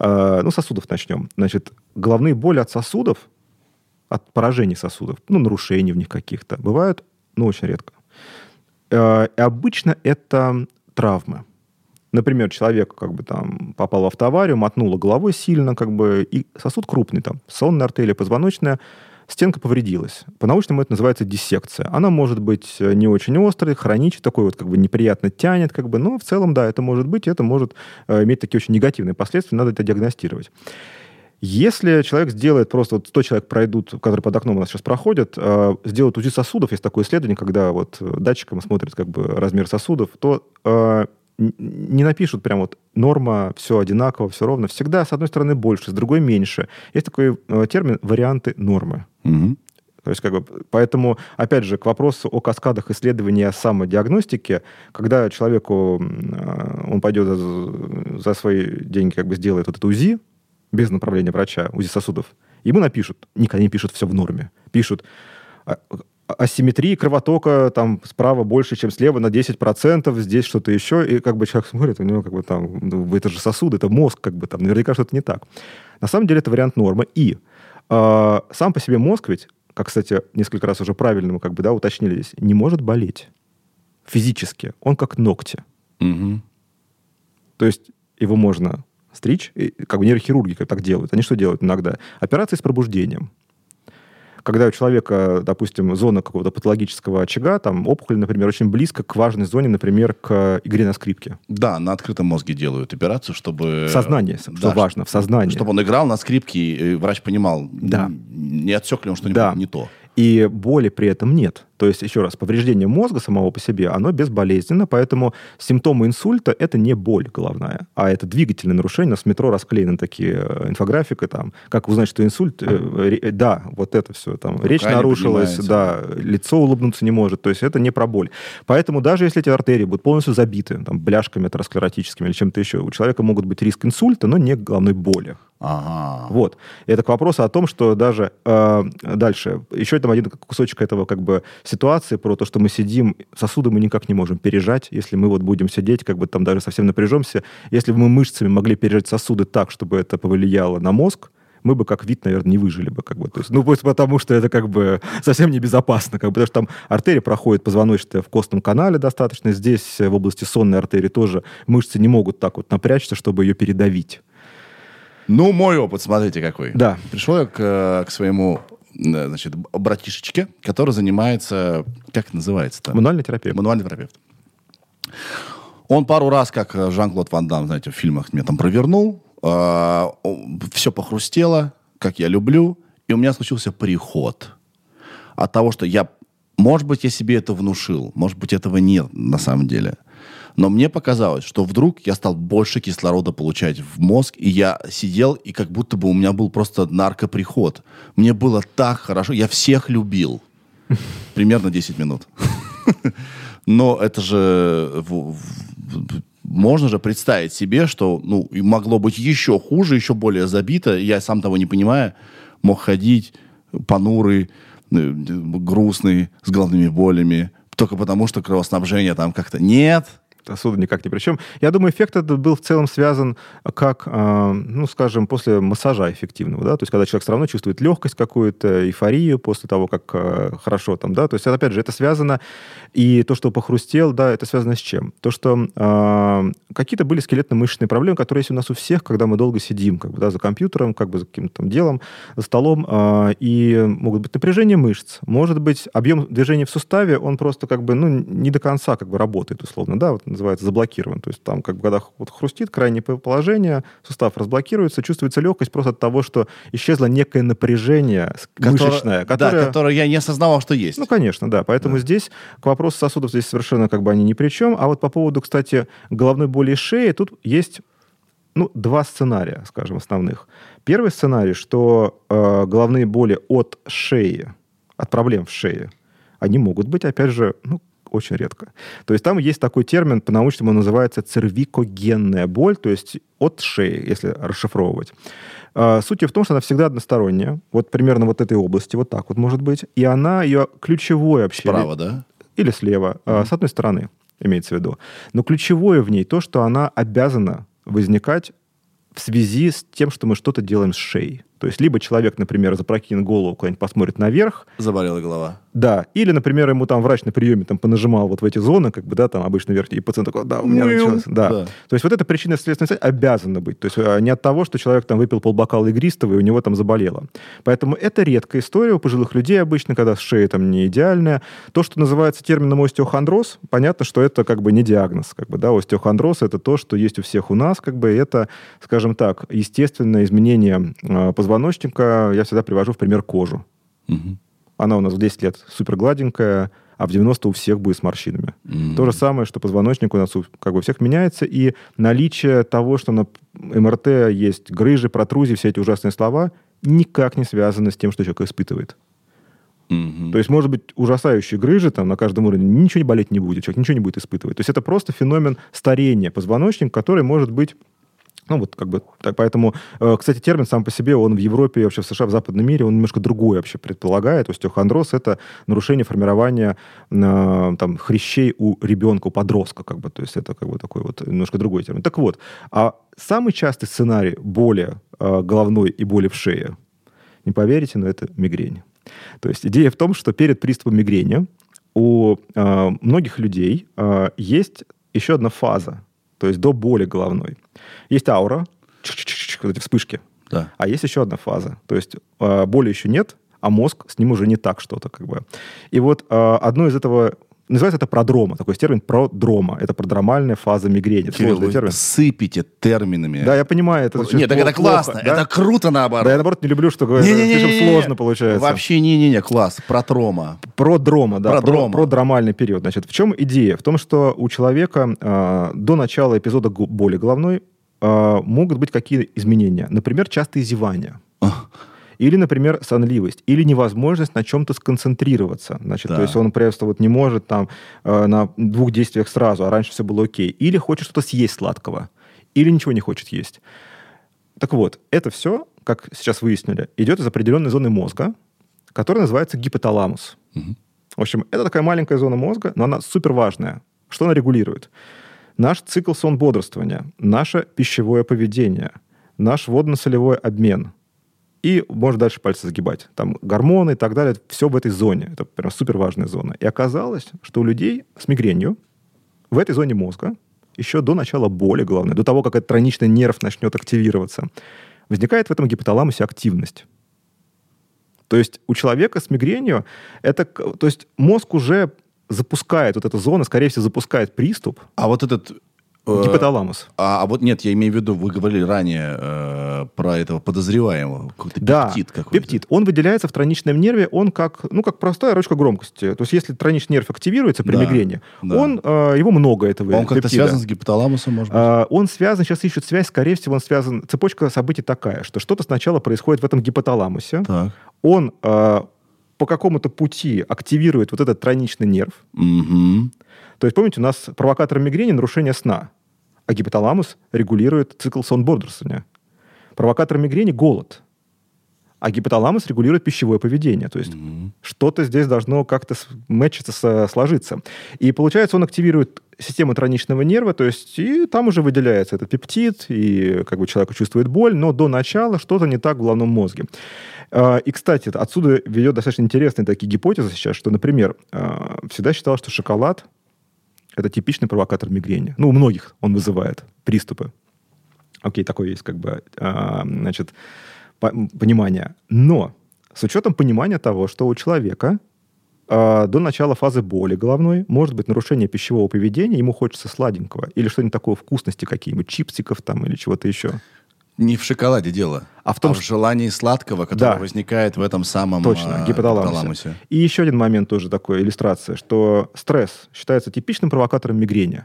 Э, ну, сосудов начнем. Значит, головные боли от сосудов, от поражений сосудов, ну, нарушений в них каких-то, бывают, ну, очень редко. Э, и обычно это травмы. Например, человек как бы там попал в автоаварию, мотнуло головой сильно, как бы, и сосуд крупный, там, сонная артерия, позвоночная, стенка повредилась. По-научному это называется диссекция. Она может быть не очень острой, хроничной, такой вот как бы неприятно тянет, как бы, но в целом, да, это может быть, и это может иметь такие очень негативные последствия, надо это диагностировать. Если человек сделает, просто вот сто человек пройдут, которые под окном у нас сейчас проходят, э, сделают УЗИ сосудов, есть такое исследование, когда вот датчиком смотрят как бы размер сосудов, то э, не напишут прям вот норма, все одинаково, все ровно. Всегда с одной стороны больше, с другой меньше. Есть такой э, термин «варианты нормы». Угу. То есть, как бы, поэтому, опять же, к вопросу о каскадах исследований, о самодиагностике, когда человеку, э, он пойдет за, за свои деньги, как бы сделает вот это УЗИ, без направления врача, УЗИ сосудов, ему напишут, никогда не пишут все в норме. Пишут асимметрии кровотока там справа больше, чем слева на десять процентов, здесь что-то еще, и как бы человек смотрит, у него как бы там, ну, это же сосуд, это мозг, как бы там, наверняка что-то не так. На самом деле это вариант нормы. И э, сам по себе мозг ведь, как, кстати, несколько раз уже правильно мы как бы, да, уточнили здесь, не может болеть физически. Он как ногти. Угу. То есть его можно стричь, как бы нейрохирурги так делают. Они что делают иногда? Операции с пробуждением. Когда у человека, допустим, зона какого-то патологического очага, там опухоль, например, очень близко к важной зоне, например, к игре на скрипке. Да, на открытом мозге делают операцию, чтобы... Сознание, да, что важно, в сознании. Чтобы он играл на скрипке, и врач понимал, да, не отсек ли он что-нибудь, да, не то. И боли при этом нет. То есть, еще раз, повреждение мозга самого по себе, оно безболезненно, поэтому симптомы инсульта – это не боль головная, а это двигательное нарушение. У нас в метро расклеены такие инфографики, там, как узнать, что инсульт, э, да, вот это все, там, рука речь нарушилась, да, лицо улыбнуться не может, то есть это не про боль. Поэтому даже если эти артерии будут полностью забиты, там, бляшками атеросклеротическими или чем-то еще, у человека могут быть риск инсульта, но не головной боли. Ага. Вот. Это к вопросу о том, что даже э, дальше, еще там один кусочек этого, как бы, ситуации про то, что мы сидим, сосуды мы никак не можем пережать, если мы вот будем сидеть, как бы там даже совсем напряжемся. Если бы мы мышцами могли пережать сосуды так, чтобы это повлияло на мозг, мы бы как вид, наверное, не выжили бы. Как бы. То есть, ну, потому что это как бы совсем небезопасно. Как бы, потому что там артерия проходит позвоночная в костном канале достаточно. Здесь, в области сонной артерии, тоже мышцы не могут так вот напрячься, чтобы ее передавить. Ну, мой опыт, смотрите, какой. Да. Пришел я к, к своему... значит, братишечке, который занимается, как называется-то? Мануальный терапевт. Мануальный терапевт. Он пару раз, как Жан-Клод Ван Дамм, знаете, в фильмах меня там провернул, все похрустело, как я люблю, и у меня случился приход от того, что я... Может быть, я себе это внушил, может быть, этого нет на самом деле. Но мне показалось, что вдруг я стал больше кислорода получать в мозг, и я сидел, и как будто бы у меня был просто наркоприход. Мне было так хорошо, я всех любил. Примерно десять минут. Но это же... Можно же представить себе, что ну, могло быть еще хуже, еще более забито. Я сам того не понимая, мог ходить понурый, грустный, с головными болями. Только потому, что кровоснабжение там как-то нет. Суда никак ни при чем. Я думаю, эффект этот был в целом связан как, ну, скажем, после массажа эффективного, да, то есть когда человек все равно чувствует легкость какую-то, эйфорию после того, как хорошо там, да, то есть опять же это связано, и то, что похрустел, да, это связано с чем? То, что э, какие-то были скелетно-мышечные проблемы, которые есть у нас у всех, когда мы долго сидим, как бы, да, за компьютером, как бы за каким-то там делом, за столом, э, и могут быть напряжение мышц, может быть, объем движения в суставе, он просто как бы, ну, не до конца как бы работает, условно, да, вот называется, заблокирован. То есть там, как бы, когда вот хрустит, крайнее положение, сустав разблокируется, чувствуется легкость просто от того, что исчезло некое напряжение Котор... мышечное. Которое... Да, которое я не осознавал, что есть. Ну, конечно, да. Поэтому да. Здесь к вопросу сосудов здесь совершенно как бы они ни при чем. А вот по поводу, кстати, головной боли и шеи, тут есть ну, два сценария, скажем, основных. Первый сценарий, что э, головные боли от шеи, от проблем в шее, они могут быть, опять же, ну, очень редко. То есть там есть такой термин, по-научному называется цервикогенная боль, то есть от шеи, если расшифровывать. Суть в том, что она всегда односторонняя, вот примерно вот этой области, вот так вот может быть, и она ее ключевое вообще... Справа, да? Или слева, mm-hmm. с одной стороны, имеется в виду. Но ключевое в ней то, что она обязана возникать в связи с тем, что мы что-то делаем с шеей. То есть либо человек, например, запрокинет голову, куда-нибудь посмотрит наверх. Заболела голова. Да. Или, например, ему там врач на приеме там, понажимал вот в эти зоны, как бы, да, там обычно верхний, и пациент такой, да, у меня Мил. началось. Да. да. То есть вот эта причинно-следственная связь обязана быть. То есть не от того, что человек там выпил полбокала игристого, и у него там заболело. Поэтому это редкая история у пожилых людей обычно, когда шея там не идеальная. То, что называется термином остеохондроз, понятно, что это как бы не диагноз. Как бы, да. Остеохондроз – это то, что есть у всех у нас. Как бы, это, скажем так, естественное изменение позвоночника, я всегда привожу в пример кожу. Угу. Она у нас в десять лет супергладенькая, а в девяносто у всех будет с морщинами. Угу. То же самое, что позвоночник у нас как бы у всех меняется, и наличие того, что на эм эр тэ есть грыжи, протрузии, все эти ужасные слова, никак не связаны с тем, что человек испытывает. Угу. То есть, может быть, ужасающие грыжи там, на каждом уровне, ничего не болеть не будет, человек ничего не будет испытывать. То есть это просто феномен старения позвоночника, который может быть... Ну, вот как бы так, поэтому, э, кстати, термин сам по себе, он в Европе, вообще в США, в западном мире, он немножко другой вообще предполагает. Остеохондроз – это нарушение формирования э, там, хрящей у ребенка, у подростка, как бы, то есть это как бы такой вот немножко другой термин. Так вот, а самый частый сценарий боли э, головной и боли в шее, не поверите, но это мигрень. То есть идея в том, что перед приступом мигрени у э, многих людей э, есть еще одна фаза, то есть до боли головной. Есть аура, вот эти вспышки, да. А есть еще одна фаза. То есть э, боли еще нет, а мозг с ним уже не так что-то. Как бы. И вот э, одно из этого... Называется это продрома, такой термин продрома. Это продромальная фаза мигрени. Кирилл, вы термин. Сыпите терминами. Да, я понимаю. Это Нет, так это классно, плохо, да? Это круто наоборот. Да, я наоборот не люблю, что слишком сложно получается. Вообще не-не-не, класс, продрома. Продрома, да, продрома. Продромальный период. Значит, в чем идея? В том, что у человека э, до начала эпизода боли головной э, могут быть какие изменения. Например, частые зевания. Или, например, сонливость, или невозможность на чем-то сконцентрироваться. Значит, да. То есть он просто вот не может там, э, на двух действиях сразу, а раньше все было окей. Или хочет что-то съесть сладкого, или ничего не хочет есть. Так вот, это все, как сейчас выяснили, идет из определенной зоны мозга, которая называется гипоталамус. Угу. В общем, это такая маленькая зона мозга, но она суперважная. Что она регулирует? Наш цикл сон-бодрствования, наше пищевое поведение, наш водно-солевой обмен. И можно дальше пальцы сгибать. Там гормоны и так далее. Все в этой зоне. Это прям суперважная зона. И оказалось, что у людей с мигренью в этой зоне мозга еще до начала боли, главное, до того, как этот троничный нерв начнет активироваться, возникает в этом гипоталамусе активность. То есть у человека с мигренью это... То есть мозг уже запускает вот эту зону, скорее всего, запускает приступ. А вот этот... Гипоталамус. А, а вот нет, я имею в виду, вы говорили ранее э, про этого подозреваемого. Какой-то да, пептид какой-то. Пептид. Он выделяется в троничном нерве, он как, ну, как простая ручка громкости. То есть, если троничный нерв активируется при да, мигрени, да. Он, э, его много этого пептида. Он как-то пептида. Связан с гипоталамусом, может быть? Э, он связан, сейчас ищут связь, скорее всего, он связан... Цепочка событий такая, что что-то сначала происходит в этом гипоталамусе. Так. Он э, по какому-то пути активирует вот этот троничный нерв. Угу. То есть, помните, у нас провокатор мигрени – нарушение сна. А гипоталамус регулирует цикл сон-бодрствования. Провокатор мигрени – голод. А гипоталамус регулирует пищевое поведение. То есть mm-hmm. что-то здесь должно как-то мэтчиться, сложиться. И получается, он активирует систему троничного нерва, то есть и там уже выделяется этот пептид, и как бы человек чувствует боль, но до начала что-то не так в головном мозге. И, кстати, отсюда ведет достаточно интересные такие гипотезы сейчас, что, например, всегда считалось, что шоколад это типичный провокатор мигрени. Ну, у многих он вызывает приступы. Окей, такое есть как бы, а, значит, понимание. Но с учетом понимания того, что у человека а, до начала фазы боли головной может быть нарушение пищевого поведения, ему хочется сладенького или что-нибудь такое вкусности, какие-нибудь чипсиков там или чего-то еще. Не в шоколаде дело, а в том, а в желании сладкого, которое да, возникает в этом самом точно, гипоталамусе. гипоталамусе. И еще один момент тоже такой, иллюстрация, что стресс считается типичным провокатором мигрени.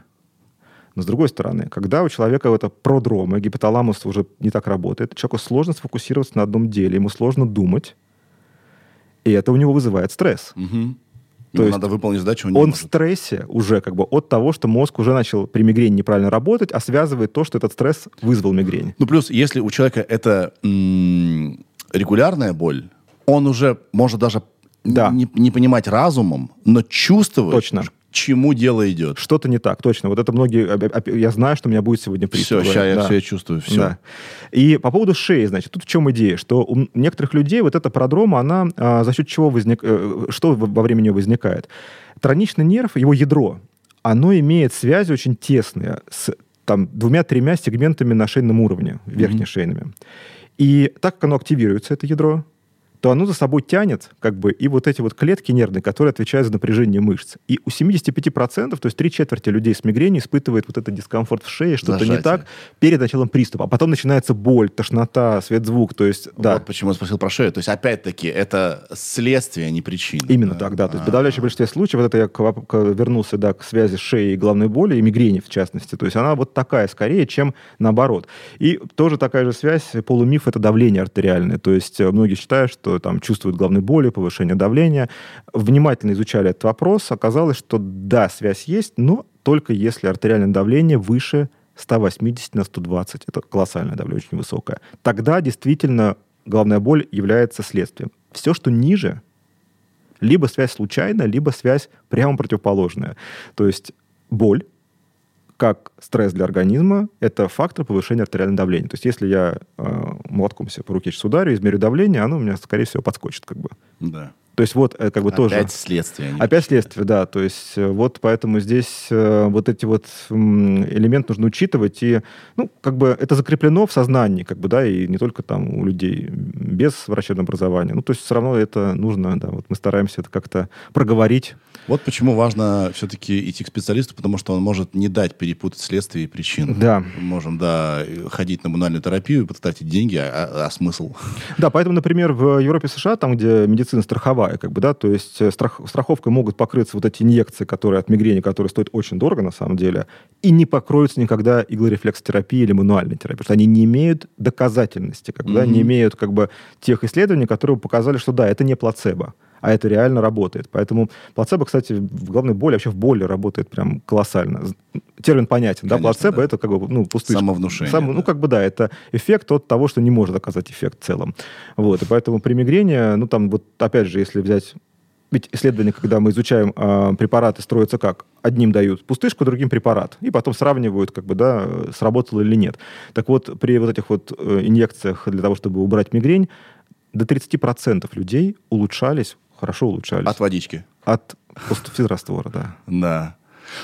Но с другой стороны, когда у человека это продромы, гипоталамус уже не так работает, человеку сложно сфокусироваться на одном деле, ему сложно думать, и это у него вызывает стресс. Угу. То есть надо выполнить задачу, он, он в стрессе уже как бы от того, что мозг уже начал при мигрени неправильно работать, а связывает то, что этот стресс вызвал мигрень. Ну, плюс, если у человека это м- регулярная боль, он уже может даже да. не, не понимать разумом, но чувствовать... Точно. К чему дело идет. Что-то не так, точно. Вот это многие... Я знаю, что у меня будет сегодня приступ. Все, сейчас я да. все чувствую, все. Да. И по поводу шеи, значит, тут в чем идея, что у некоторых людей вот эта продрома, она а, за счет чего возникает... Что во время нее возникает? Троничный нерв, его ядро, оно имеет связи очень тесные с там, двумя-тремя сегментами на шейном уровне, верхне mm-hmm. шейными. И так как оно активируется, это ядро, то оно за собой тянет как бы, и вот эти вот клетки нервные, которые отвечают за напряжение мышц. И у семьдесят пять процентов, то есть три четверти людей с мигренью испытывает вот этот дискомфорт в шее, что-то зажатие. Не так, перед началом приступа. А потом начинается боль, тошнота, светозвук. То есть, да. Вот почему я спросил про шею. То есть, опять-таки, это следствие, а не причина. Именно да? так, да. То есть, в подавляющем большинстве случаев, вот это я к, к, вернулся да, к связи шеи и головной боли, и мигрени, в частности. То есть, она вот такая скорее, чем наоборот. И тоже такая же связь, полумиф, это давление артериальное. То есть, многие считают, что там чувствуют головной боли, повышение давления. Внимательно изучали этот вопрос. Оказалось, что да, связь есть, но только если артериальное давление выше сто восемьдесят на сто двадцать. Это колоссальное давление, очень высокое. Тогда действительно головная боль является следствием. Все, что ниже, либо связь случайная, либо связь прямо противоположная. То есть боль, как стресс для организма, это фактор повышения артериального давления. То есть если я э, молотком себе по руке сейчас ударю, измерю давление, оно у меня, скорее всего, подскочит. Как бы. Да. То есть вот как бы опять тоже... Опять следствие. Опять следствие, да. То есть вот поэтому здесь э, вот эти вот э, элементы нужно учитывать. И, ну, как бы это закреплено в сознании, как бы, да, и не только там у людей без врачебного образования. Ну, то есть все равно это нужно, да, вот мы стараемся это как-то проговорить. Вот почему важно все-таки идти к специалисту, потому что он может не дать перепутать следствие и причину. Да. Мы можем, да, ходить на банальную терапию, потратить деньги, а, а смысл? Да, поэтому, например, в Европе и США, там, где медицина страховая, как бы, да, то есть страх, страховкой могут покрыться вот эти инъекции, которые от мигрени, которые стоят очень дорого на самом деле, и не покроются никогда иглорефлексотерапии или мануальной терапии, потому что они не имеют доказательности, как бы, mm-hmm. да, не имеют как бы тех исследований, которые показали, что да, это не плацебо, а это реально работает. Поэтому плацебо, кстати, в головной боли, вообще в боли работает прям колоссально. Термин понятен, конечно, да, плацебо да. это как бы, ну, пустышка. Самовнушение. Само, да. Ну, как бы, да, это эффект от того, что не может оказать эффект в целом. Вот, и поэтому при мигрени, ну, там, вот, опять же, если взять... Ведь исследования, когда мы изучаем э, препараты, строятся как? Одним дают пустышку, другим препарат. И потом сравнивают, как бы, да, сработало или нет. Так вот, при вот этих вот инъекциях для того, чтобы убрать мигрень, до тридцать процентов людей улучшались, хорошо улучшались. От водички? От физраствора, да. Да.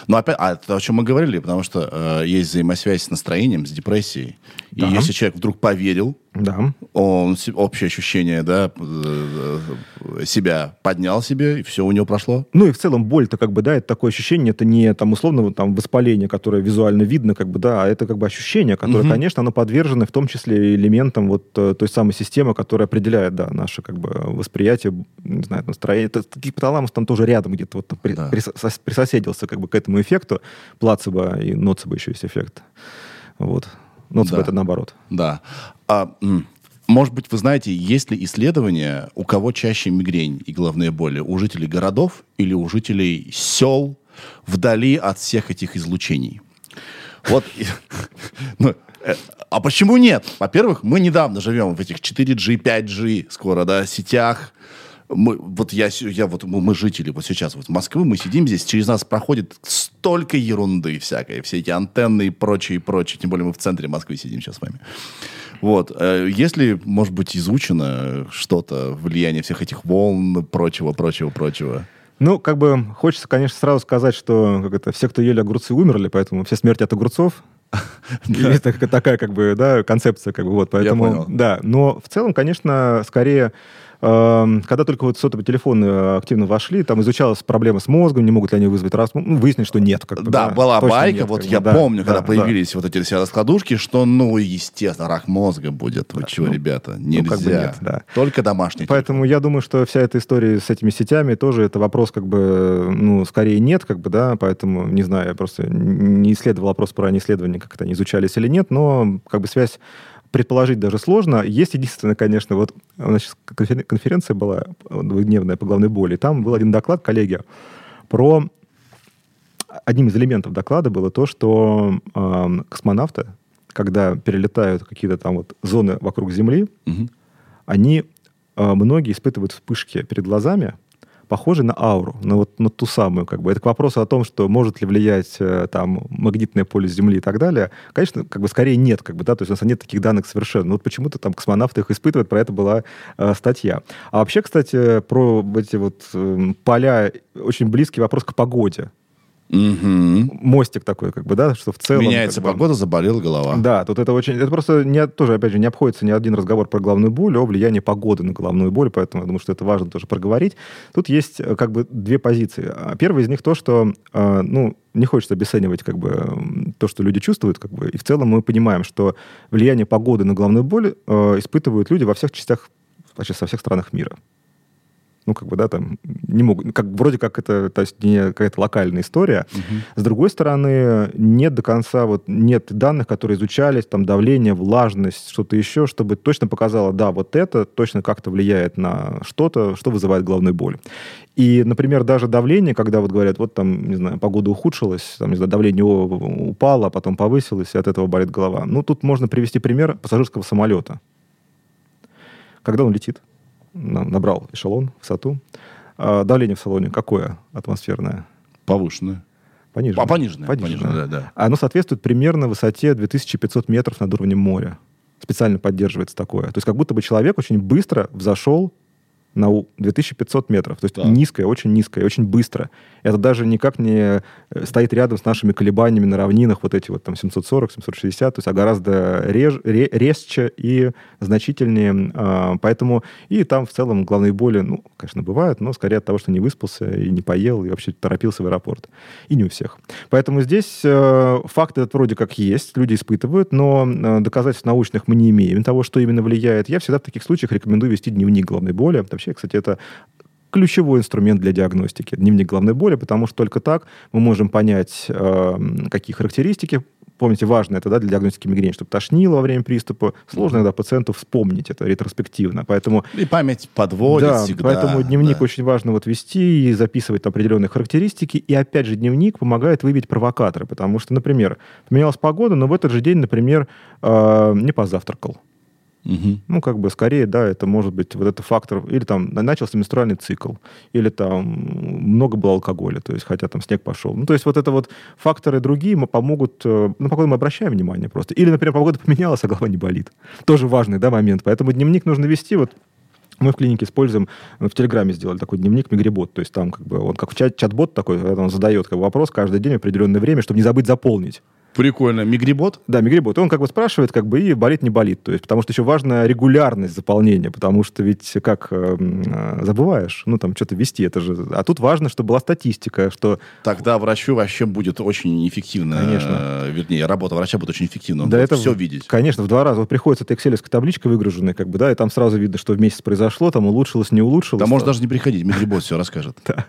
Но опять, а, о чем мы говорили, потому что э, есть взаимосвязь с настроением, с депрессией. Да. И если человек вдруг поверил, да. он общее ощущение да, себя поднял себе, и все у него прошло. Ну и в целом боль-то как бы, да, это такое ощущение, это не там условно там, воспаление, которое визуально видно, как бы, да, а это как бы ощущение, которое, угу. конечно, оно подвержено в том числе элементам вот той самой системы, которая определяет, да, наше как бы восприятие, не знаю, настроение. Это, гипоталамус там тоже рядом где-то вот, там, при, да. присос, присоседился как бы к этому эффекту, плацебо и ноцебо еще есть эффект. Вот. Ноцебо да. это наоборот. Да. А, может быть, вы знаете, есть ли исследования, у кого чаще мигрень и головные боли? У жителей городов или у жителей сел вдали от всех этих излучений? Вот. А почему нет? Во-первых, мы недавно живем в этих четыре джи, пять джи, скоро, да, сетях. Мы, вот я, я, вот мы жители вот сейчас вот Москвы, мы сидим здесь, через нас проходит столько ерунды всякой, все эти антенны и прочее, и прочее. Тем более мы в центре Москвы сидим сейчас с вами. Вот. Если, может быть, изучено что-то, влияние всех этих волн, прочего, прочего, прочего? Ну, как бы хочется, конечно, сразу сказать, что как это, все, кто ели огурцы, умерли, поэтому все смерти от огурцов. Есть такая как бы, да, концепция, как бы, вот, поэтому, да. Но в целом, конечно, скорее... Когда только вот сотовые телефоны активно вошли, там изучалась проблема с мозгом, не могут ли они вызвать раз... Ну, выяснилось, что нет. Как бы, да, да, была байка, нет, вот я бы, помню, да, когда да, появились да. вот эти все раскладушки, что, ну, естественно, рак мозга будет. Вы да, чего, ну, ребята, нельзя. Ну, как бы нет, да. Только домашний. Поэтому телефон. Я думаю, что вся эта история с этими сетями тоже, это вопрос, как бы, ну, скорее нет, как бы, да, поэтому, не знаю, я просто не исследовал вопрос про исследование, как это, они изучались или нет, но, как бы, связь предположить даже сложно. Есть единственное, конечно, вот у нас сейчас конференция была двухдневная по головной боли, и там был один доклад, коллеги, про... Одним из элементов доклада было то, что э, космонавты, когда перелетают какие-то там вот зоны вокруг Земли, угу. они, э, многие испытывают вспышки перед глазами, похожие на ауру, на, вот, на ту самую, как бы. Это к вопросу о том, что может ли влиять там магнитное поле Земли и так далее. Конечно, как бы скорее нет, как бы, да, то есть у нас нет таких данных совершенно. Но вот почему-то там космонавты их испытывают, про это была э, статья. А вообще, кстати, про эти вот э, поля очень близкий вопрос к погоде. Угу. Мостик такой, как бы, да, что в целом... Меняется как бы, погода, заболела голова. Да, тут это очень... Это просто не, тоже, опять же, не обходится ни один разговор про головную боль, о влиянии погоды на головную боль, поэтому я думаю, что это важно тоже проговорить. Тут есть, как бы, две позиции. Первая из них то, что, э, ну, не хочется обесценивать, как бы, то, что люди чувствуют, как бы, и в целом мы понимаем, что влияние погоды на головную боль э, испытывают люди во всех частях, вообще со всех странах мира. Ну, как бы, да, там, не могут... Как, вроде как это, то есть, не какая-то локальная история. Uh-huh. С другой стороны, нет до конца, вот, нет данных, которые изучались, там, давление, влажность, что-то еще, чтобы точно показало, да, вот это точно как-то влияет на что-то, что вызывает головную боль. И, например, даже давление, когда вот говорят, вот там, не знаю, погода ухудшилась, там, не знаю, давление упало, а потом повысилось, и от этого болит голова. Ну, тут можно привести пример пассажирского самолета. Когда он летит, набрал эшелон, высоту. А давление в салоне какое атмосферное? Повышенное. Пониженное. А, пониженное. Пониженное. Пониженное, да, да. Оно соответствует примерно высоте две тысячи пятьсот метров над уровнем моря. Специально поддерживается такое. То есть как будто бы человек очень быстро взошел на две тысячи пятьсот метров. То есть да. низкое, очень низкое, очень быстро. Это даже никак не стоит рядом с нашими колебаниями на равнинах, вот эти вот там семьсот сорок, семьсот шестьдесят, то есть а гораздо реж, ре, резче и значительнее. А, поэтому и там в целом головные боли, ну, конечно, бывают, но скорее от того, что не выспался и не поел, и вообще торопился в аэропорт. И не у всех. Поэтому здесь э, факты вроде как есть, люди испытывают, но э, доказательств научных мы не имеем того, что именно влияет. Я всегда в таких случаях рекомендую вести дневник головной боли. Вообще, кстати, это ключевой инструмент для диагностики, дневник головной боли, потому что только так мы можем понять, э, какие характеристики. Помните, важно это, да, для диагностики мигрени, чтобы тошнило во время приступа. Сложно иногда пациенту вспомнить это ретроспективно. Поэтому, и память подводит да, всегда. Поэтому дневник да. очень важно вот вести и записывать определенные характеристики. И опять же, дневник помогает выявить провокаторы, потому что, например, поменялась погода, но в этот же день, например, э, не позавтракал. Угу. Ну, как бы, скорее, да, это может быть вот этот фактор. Или там начался менструальный цикл, или там много было алкоголя, то есть, хотя там снег пошел. Ну, то есть, вот это вот факторы другие помогут... Ну, погоду мы обращаем внимание просто. Или, например, погода поменялась, а голова не болит. Тоже важный, да, момент. Поэтому дневник нужно вести вот... Мы в клинике используем, в Телеграме сделали такой дневник мигрибот, то есть там как бы он как чат-бот такой, он задает как бы, вопрос каждый день в определенное время, чтобы не забыть заполнить. Прикольно. Мигрибот? Да, мигрибот. И он как бы спрашивает, как бы, и болит, не болит. То есть, потому что еще важна регулярность заполнения, потому что ведь как э, э, забываешь, ну, там, что-то вести, это же... А тут важно, чтобы была статистика, что... Тогда врачу вообще будет очень эффективно. Конечно. Э, вернее, работа врача будет очень эффективна. Он да будет это, все видеть. Конечно, в два раза. Вот приходит эта экселевская табличка выгруженная, как бы, да, и там сразу видно, что в месяц произошло, там улучшилось, не улучшилось. Да, да. Можно даже не приходить, мигрибот все расскажет. Да.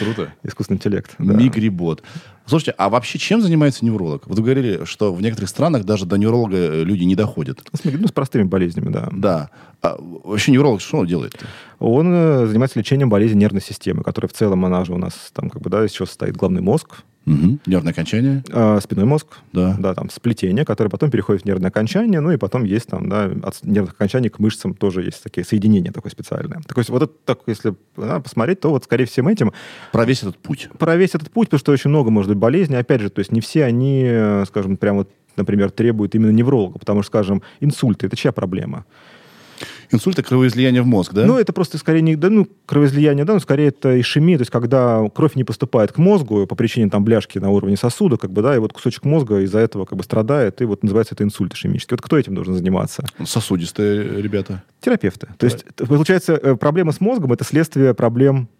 Круто. Искусственный интеллект. Да. Мигрибот. Слушайте, а вообще чем занимается невролог? Вот вы говорили, что в некоторых странах даже до невролога люди не доходят. С, ну, с простыми болезнями, да. Да. А вообще невролог что он делает-то? Он э, занимается лечением болезни нервной системы, которая в целом, она же у нас там как бы, да, еще состоит главный мозг. Угу. Нервное окончание. Э, спинной мозг. Да. Да, там сплетение, которое потом переходит в нервное окончание, ну и потом есть там, да, от нервных окончаний к мышцам тоже есть такие соединения такое специальное. Так, то есть вот это, так, если да, посмотреть, то вот скорее всем этим... Про весь этот путь. Про весь этот путь, потому что очень много может быть болезни, опять же, то есть не все они, скажем, прямо, вот, например, требуют именно невролога, потому что, скажем, инсульты – это чья проблема? Инсульт – это кровоизлияние в мозг, да? Ну, это просто скорее не да, ну, кровоизлияние, да, но скорее это ишемия, то есть когда кровь не поступает к мозгу по причине там бляшки на уровне сосуда, как бы, да, и вот кусочек мозга из-за этого как бы страдает, и вот называется это инсульт ишемический. Вот кто этим должен заниматься? Сосудистые ребята. Терапевты. То да. есть, получается, проблема с мозгом – это следствие проблем...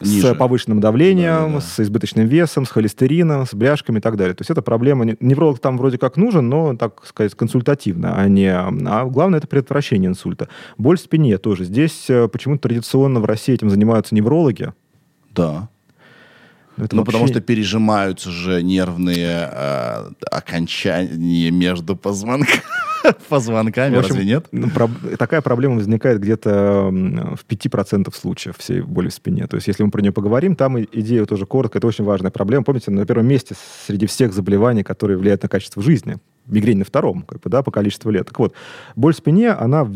С ниже. Повышенным давлением, да, да, да. с избыточным весом, с холестерином, с бляшками и так далее. То есть это проблема... Невролог там вроде как нужен, но, так сказать, консультативно, а не... А главное, это предотвращение инсульта. Боль в спине тоже. Здесь почему-то традиционно в России этим занимаются неврологи. Да. Ну, вообще... потому что пережимаются же нервные э, окончания между позвонками. Позвонками, общем, разве нет? Ну, про... Такая проблема возникает где-то в пяти процентах случаев всей боли в спине. То есть, если мы про нее поговорим, там идея тоже коротко, это очень важная проблема. Помните, на первом месте среди всех заболеваний, которые влияют на качество жизни, мигрень на втором, как бы, да, по количеству лет. Так вот, боль в спине, она в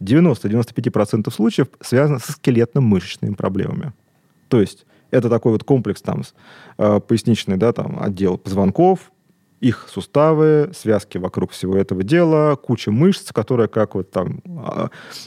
девяноста-девяноста пяти процентах случаев связана со скелетно-мышечными проблемами. То есть, это такой вот комплекс там, поясничный, да, там, отдел позвонков, их суставы, связки вокруг всего этого дела, куча мышц, которая как вот там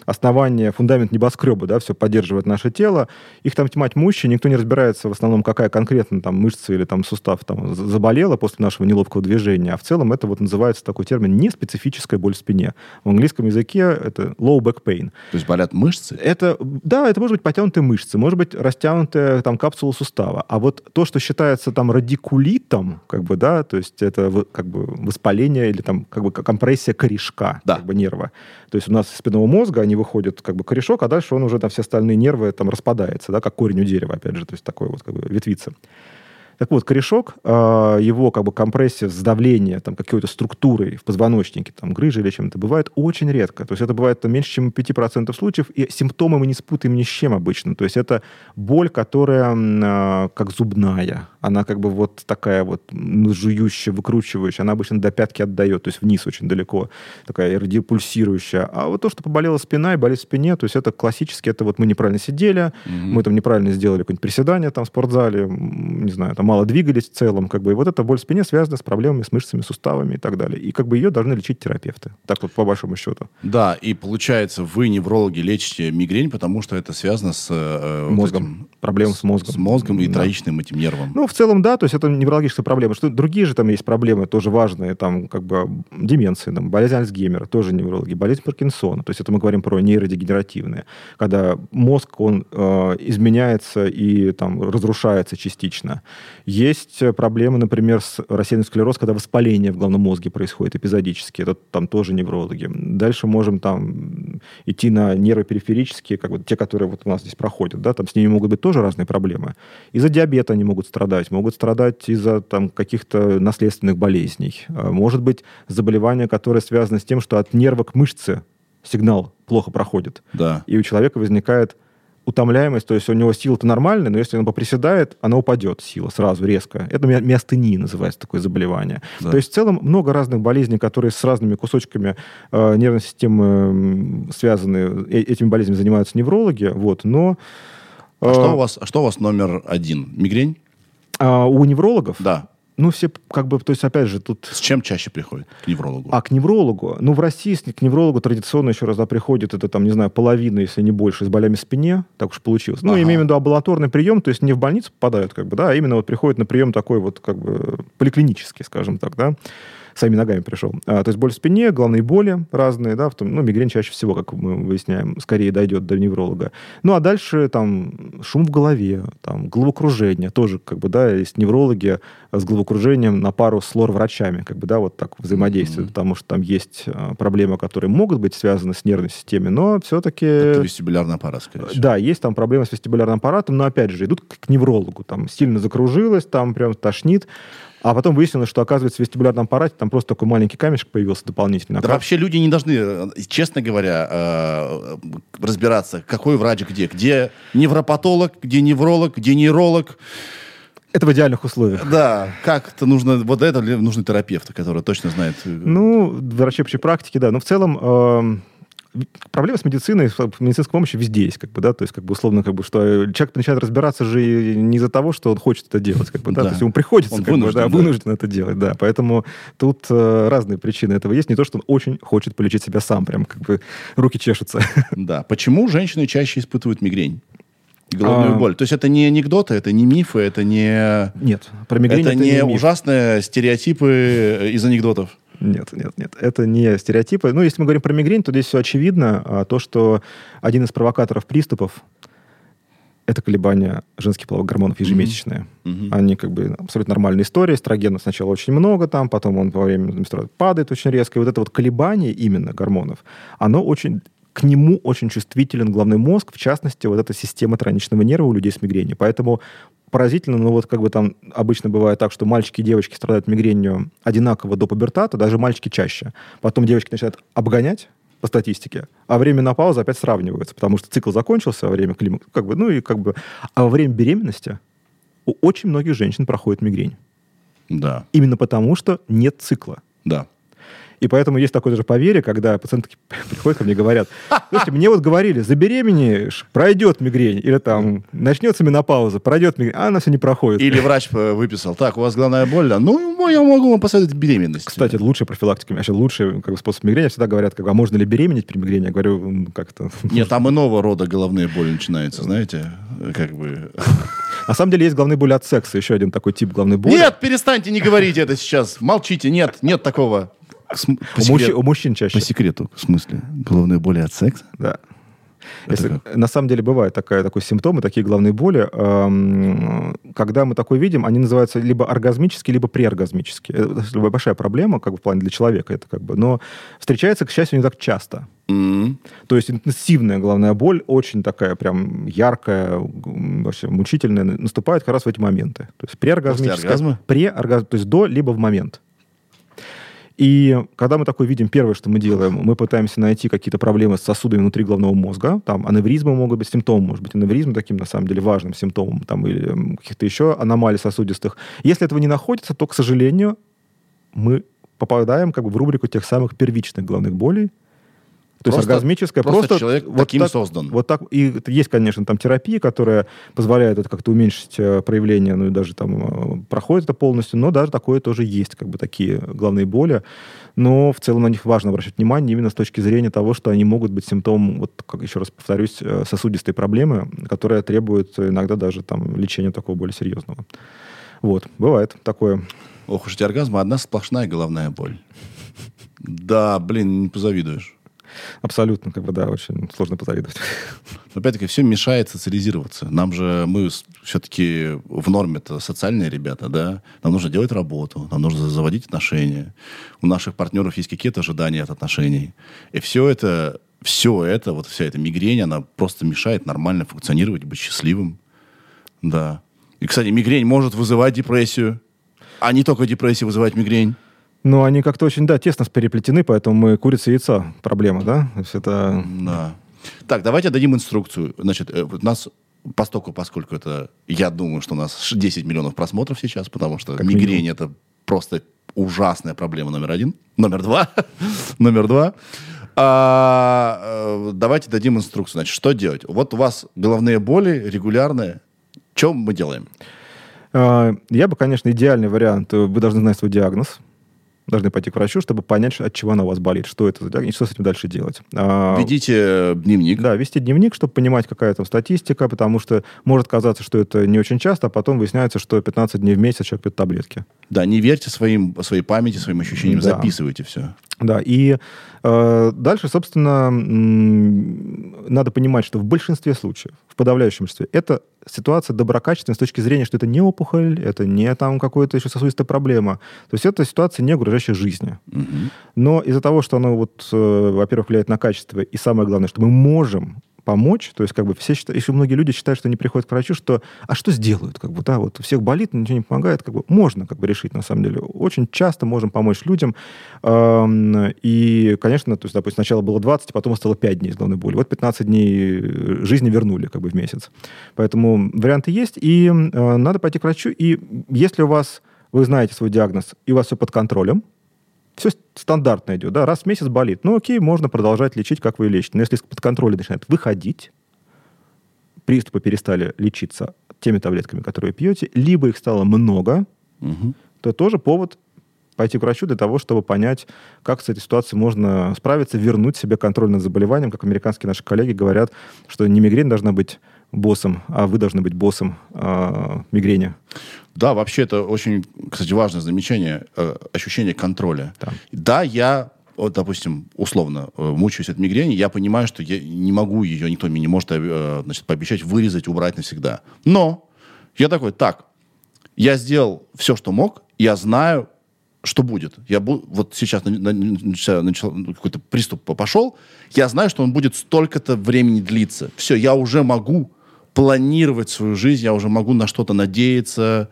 основание, фундамент небоскреба, да, все поддерживает наше тело. Их там тьма тьмущая, никто не разбирается в основном, какая конкретно там мышца или там сустав там заболела после нашего неловкого движения. А в целом это вот называется такой термин неспецифическая боль в спине. В английском языке это low back pain. То есть болят мышцы? Это, да, это может быть потянутые мышцы, может быть растянутая там капсула сустава. А вот то, что считается там радикулитом, как бы, да, то есть это как бы воспаление или там как бы компрессия корешка, да. как бы нерва. То есть у нас из спинного мозга они выходят как бы корешок, а дальше он уже там все остальные нервы там распадается, да, как корень у дерева, опять же, то есть такой вот как бы ветвица. Так вот, корешок, его как бы компрессия, сдавление там какой-то структурой в позвоночнике, там грыжи или чем-то, бывает очень редко. То есть это бывает там, меньше, чем пяти процентов случаев, и симптомы мы не спутаем ни с чем обычно. То есть это боль, которая как зубная. Она как бы вот такая вот жующая, выкручивающая. Она обычно до пятки отдает, то есть вниз очень далеко. Такая радиопульсирующая. А вот то, что поболела спина и болит в спине, то есть это классически, это вот мы неправильно сидели, mm-hmm. мы там неправильно сделали какое-нибудь приседание там в спортзале, не знаю, там мало двигались в целом, как бы, и вот эта боль в спине связана с проблемами с мышцами, суставами и так далее. И как бы ее должны лечить терапевты. Так вот, по большому счету. Да, и получается, вы, неврологи, лечите мигрень, потому что это связано с... Э, мозгом. Вот проблемы с мозгом. С мозгом и да. троичным этим нервом. Ну, в целом, да, то есть это неврологическая проблема. Что, другие же там есть проблемы, тоже важные, там, как бы, деменции, там, болезнь Альцгеймера, тоже неврологи, болезнь Паркинсона. То есть это мы говорим про нейродегенеративные. Когда мозг, он э, изменяется и, там, разрушается частично. Есть проблемы, например, с рассеянным склерозом, когда воспаление в головном мозге происходит эпизодически. Это там тоже неврологи. Дальше можем там идти на нервы периферические, как бы те, которые вот у нас здесь проходят. Да? Там с ними могут быть тоже разные проблемы. Из-за диабета они могут страдать. Могут страдать из-за там, каких-то наследственных болезней. Может быть, заболевание, которое связано с тем, что от нерва к мышце сигнал плохо проходит. Да. И у человека возникает утомляемость, то есть у него сила-то нормальная, но если он поприседает, она упадет, сила, сразу, резко. Это миостения называется такое заболевание. Да. То есть в целом много разных болезней, которые с разными кусочками э, нервной системы э, связаны, э, этими болезнями занимаются неврологи, вот, но... Э, а, что у вас, а что у вас номер один? Мигрень? Э, у неврологов? Да. Ну, все как бы, то есть, опять же, тут... С чем чаще приходят к неврологу? А, к неврологу? Ну, в России к неврологу традиционно еще раз да, приходит, это там, не знаю, половина, если не больше, с болями в спине, так уж получилось. Ну, ага. Имею в виду амбулаторный прием, то есть не в больницу попадают, как бы, да, а именно вот приходят на прием такой вот, как бы, поликлинический, скажем так, да, своими ногами пришел. А, то есть боль в спине, головные боли разные, да, в том, ну, мигрень чаще всего, как мы выясняем, скорее дойдет до невролога. Ну, а дальше там шум в голове, там головокружение, тоже, как бы, да, есть неврологи с головокружением, окружением на пару с лор-врачами, как бы, да, вот так взаимодействует, mm-hmm. потому что там есть а, проблемы, которые могут быть связаны с нервной системой, но все-таки... Это вестибулярный аппарат, скорее всего. Да, есть там проблемы с вестибулярным аппаратом, но, опять же, идут к неврологу, там сильно закружилось, там прям тошнит, а потом выяснилось, что, оказывается, в вестибулярном аппарате там просто такой маленький камешек появился дополнительно. Да вообще люди не должны, честно говоря, разбираться, какой врач где. Где невропатолог, где невролог, где нейролог. Это в идеальных условиях. Да, как-то нужно... Вот для этого нужны терапевты, которые точно знают... Ну, врачи общей практики, да. Но в целом... Э- Проблема с медициной, с медицинской помощью везде есть, как бы, да, то есть, как бы, условно, как бы, что человек начинает разбираться же не из-за того, что он хочет это делать, как бы, да, да. То есть ему приходится, он как вынужден, бы, да, да. вынужден это делать, да, поэтому тут э, разные причины этого есть, не то, что он очень хочет полечить себя сам, прям, как бы, руки чешутся. Да, почему женщины чаще испытывают мигрень? Головную а... боль. То есть это не анекдоты, это не мифы, это не... Нет, про мигрень это, это не, не ужасные стереотипы из анекдотов. Нет, нет, нет. Это не стереотипы. Ну, если мы говорим про мигрень, то здесь все очевидно. То, что один из провокаторов приступов – это колебания женских половых гормонов ежемесячные. Mm-hmm. Они как бы абсолютно нормальная история. Эстрогена сначала очень много там, потом он во время менструации падает очень резко. И вот это вот колебание именно гормонов, оно очень... К нему очень чувствителен головной мозг, в частности, вот эта система тройничного нерва у людей с мигренью. Поэтому поразительно, но вот как бы там обычно бывает так, что мальчики и девочки страдают мигренью одинаково до пубертата, даже мальчики чаще. Потом девочки начинают обгонять по статистике, а время на паузу опять сравниваются, потому что цикл закончился во время климакса, как бы, ну и как бы... А во время беременности у очень многих женщин проходит мигрень. Да. Именно потому, что нет цикла. Да. И поэтому есть такое даже поверье, когда пациентки приходят ко мне и говорят, слушайте, мне вот говорили, забеременеешь, пройдет мигрень, или там начнется менопауза, пройдет мигрень, а она все не проходит. Или врач выписал, так, у вас головная боль, да? Ну, я могу вам посоветовать беременность. Кстати, лучшая профилактика, вообще лучший как бы, способ мигрени, всегда говорят, как, а можно ли беременеть при мигрени? Я говорю, ну, как-то... Нет, там иного рода головные боли начинаются, знаете, как бы... На самом деле есть головные боли от секса, еще один такой тип головной боли. Нет, перестаньте, не говорите это сейчас, молчите, нет, нет такого... См- у, секрет... мужчин, у мужчин чаще. По секрету, в смысле? Головные боли от секса? Да. Если, на самом деле бывают такая, такой симптомы, такие головные боли. Эм, когда мы такое видим, они называются либо оргазмические, либо преоргазмические. Это большая проблема как бы, в плане для человека. Это, как бы, но встречается, к счастью, не так часто. Mm-hmm. То есть интенсивная головная боль, очень такая прям яркая, вообще мучительная, наступает как раз в эти моменты. То есть преоргазмическая, преоргазм, то есть до, либо в момент. И когда мы такое видим, первое, что мы делаем, мы пытаемся найти какие-то проблемы с сосудами внутри головного мозга. Там аневризмы могут быть, симптомы, может быть, аневризм таким, на самом деле, важным симптомом, там, или каких-то еще аномалий сосудистых. Если этого не находится, то, к сожалению, мы попадаем как бы в рубрику тех самых первичных головных болей. То просто, есть оргазмическая. Просто, просто человек вот таким так, создан. Вот так. И есть, конечно, там терапия, которая позволяет это как-то уменьшить проявление, ну и даже там проходит это полностью, но даже такое тоже есть, как бы такие головные боли. Но в целом на них важно обращать внимание именно с точки зрения того, что они могут быть симптомом, вот как еще раз повторюсь, сосудистой проблемы, которая требует иногда даже там лечения такого более серьезного. Вот, бывает такое. Ох уж эти оргазмы, одна сплошная головная боль. Да, блин, не позавидуешь. Абсолютно, как бы, да, очень сложно позавидовать. Опять-таки, все мешает социализироваться. Нам же, мы все-таки в норме-то социальные ребята, да? Нам нужно делать работу, нам нужно заводить отношения. У наших партнеров есть какие-то ожидания от отношений. И все это, все это, вот вся эта мигрень, она просто мешает нормально функционировать, быть счастливым. Да. И, кстати, мигрень может вызывать депрессию. А не только депрессия вызывает мигрень. Ну, они как-то очень, да, тесно переплетены, поэтому мы курица и яйца проблема, да? То есть это... Да. Так, давайте дадим инструкцию. Значит, у нас, постоку, поскольку это, я думаю, что у нас десять миллионов просмотров сейчас, потому что как мигрень – это просто ужасная проблема номер один. Номер два. Номер два. А, давайте дадим инструкцию. Значит, что делать? Вот у вас головные боли регулярные. Чем мы делаем? Я бы, конечно, идеальный вариант. Вы должны знать свой диагноз. Должны пойти к врачу, чтобы понять, от чего она у вас болит, что это за диагноз, и что с этим дальше делать. Ведите дневник. Да, вести дневник, чтобы понимать, какая там статистика, потому что может казаться, что это не очень часто, а потом выясняется, что пятнадцать дней в месяц человек пьет таблетки. Да, не верьте своим, своей памяти, своим ощущениям, да. Записывайте все. Да, и э, дальше, собственно, м- надо понимать, что в большинстве случаев, в подавляющем большинстве, это ситуация доброкачественная с точки зрения, что это не опухоль, это не там какая-то еще сосудистая проблема. То есть это ситуация не угрожающая жизни. Угу. Но из-за того, что оно, вот, э, во-первых, влияет на качество, и самое главное, что мы можем помочь, то есть как бы все считают, еще многие люди считают, что они приходят к врачу, что а что сделают, как бы, да, вот у всех болит, ничего не помогает, как бы можно как бы решить на самом деле. Очень часто можем помочь людям, и, конечно, то есть, допустим, сначала было двадцать, потом стало пять дней головной боли, вот пятнадцать дней жизни вернули как бы в месяц. Поэтому варианты есть, и надо пойти к врачу, и если у вас, вы знаете свой диагноз, и у вас все под контролем, все стандартно идет, да, раз в месяц болит. Ну, окей, можно продолжать лечить, как вы и лечите. Но если из-под контроля начинает выходить, приступы перестали лечиться теми таблетками, которые пьете, либо их стало много, угу. то тоже повод пойти к врачу для того, чтобы понять, как с этой ситуацией можно справиться, вернуть себе контроль над заболеванием. Как американские наши коллеги говорят, что не мигрень должна быть боссом, а вы должны быть боссом э, мигрени. Да, вообще это очень, кстати, важное замечание, э, ощущение контроля. Да, да, я, вот, допустим, условно э, мучаюсь от мигрени, я понимаю, что я не могу ее, никто мне не может э, значит, пообещать вырезать, убрать навсегда. Но я такой, так, я сделал все, что мог, я знаю, что будет. Я бу- вот сейчас на- на- на- начал, какой-то приступ пошел, я знаю, что он будет столько-то времени длиться. Все, я уже могу планировать свою жизнь, я уже могу на что-то надеяться,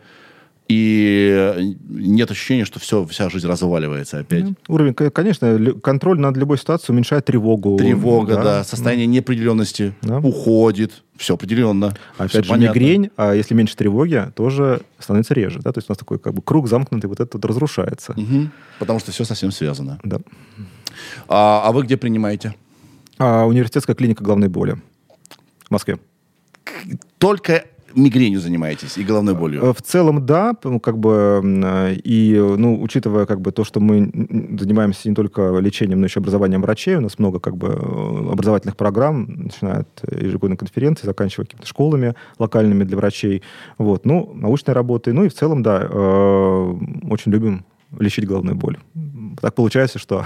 и нет ощущения, что все, вся жизнь разваливается опять. Да. Уровень, конечно, контроль над любой ситуацией уменьшает тревогу. Тревога, да, да. Состояние неопределенности да. уходит, все определенно. Опять все же мигрень, а если меньше тревоги, тоже становится реже, да, то есть у нас такой как бы круг замкнутый, вот этот вот разрушается. Угу. Потому что все совсем связано. Да. А, а вы где принимаете? А, университетская клиника головной боли в Москве. Только мигренью занимаетесь и головной болью? В целом, да. Как бы, и, ну, учитывая как бы, то, что мы занимаемся не только лечением, но еще образованием врачей, у нас много как бы, образовательных программ, начиная от ежегодной конференции, заканчивая какими-то школами локальными для врачей. Вот. Ну, научной работы. Ну и в целом, да, очень любим лечить головную боль. Так получается, что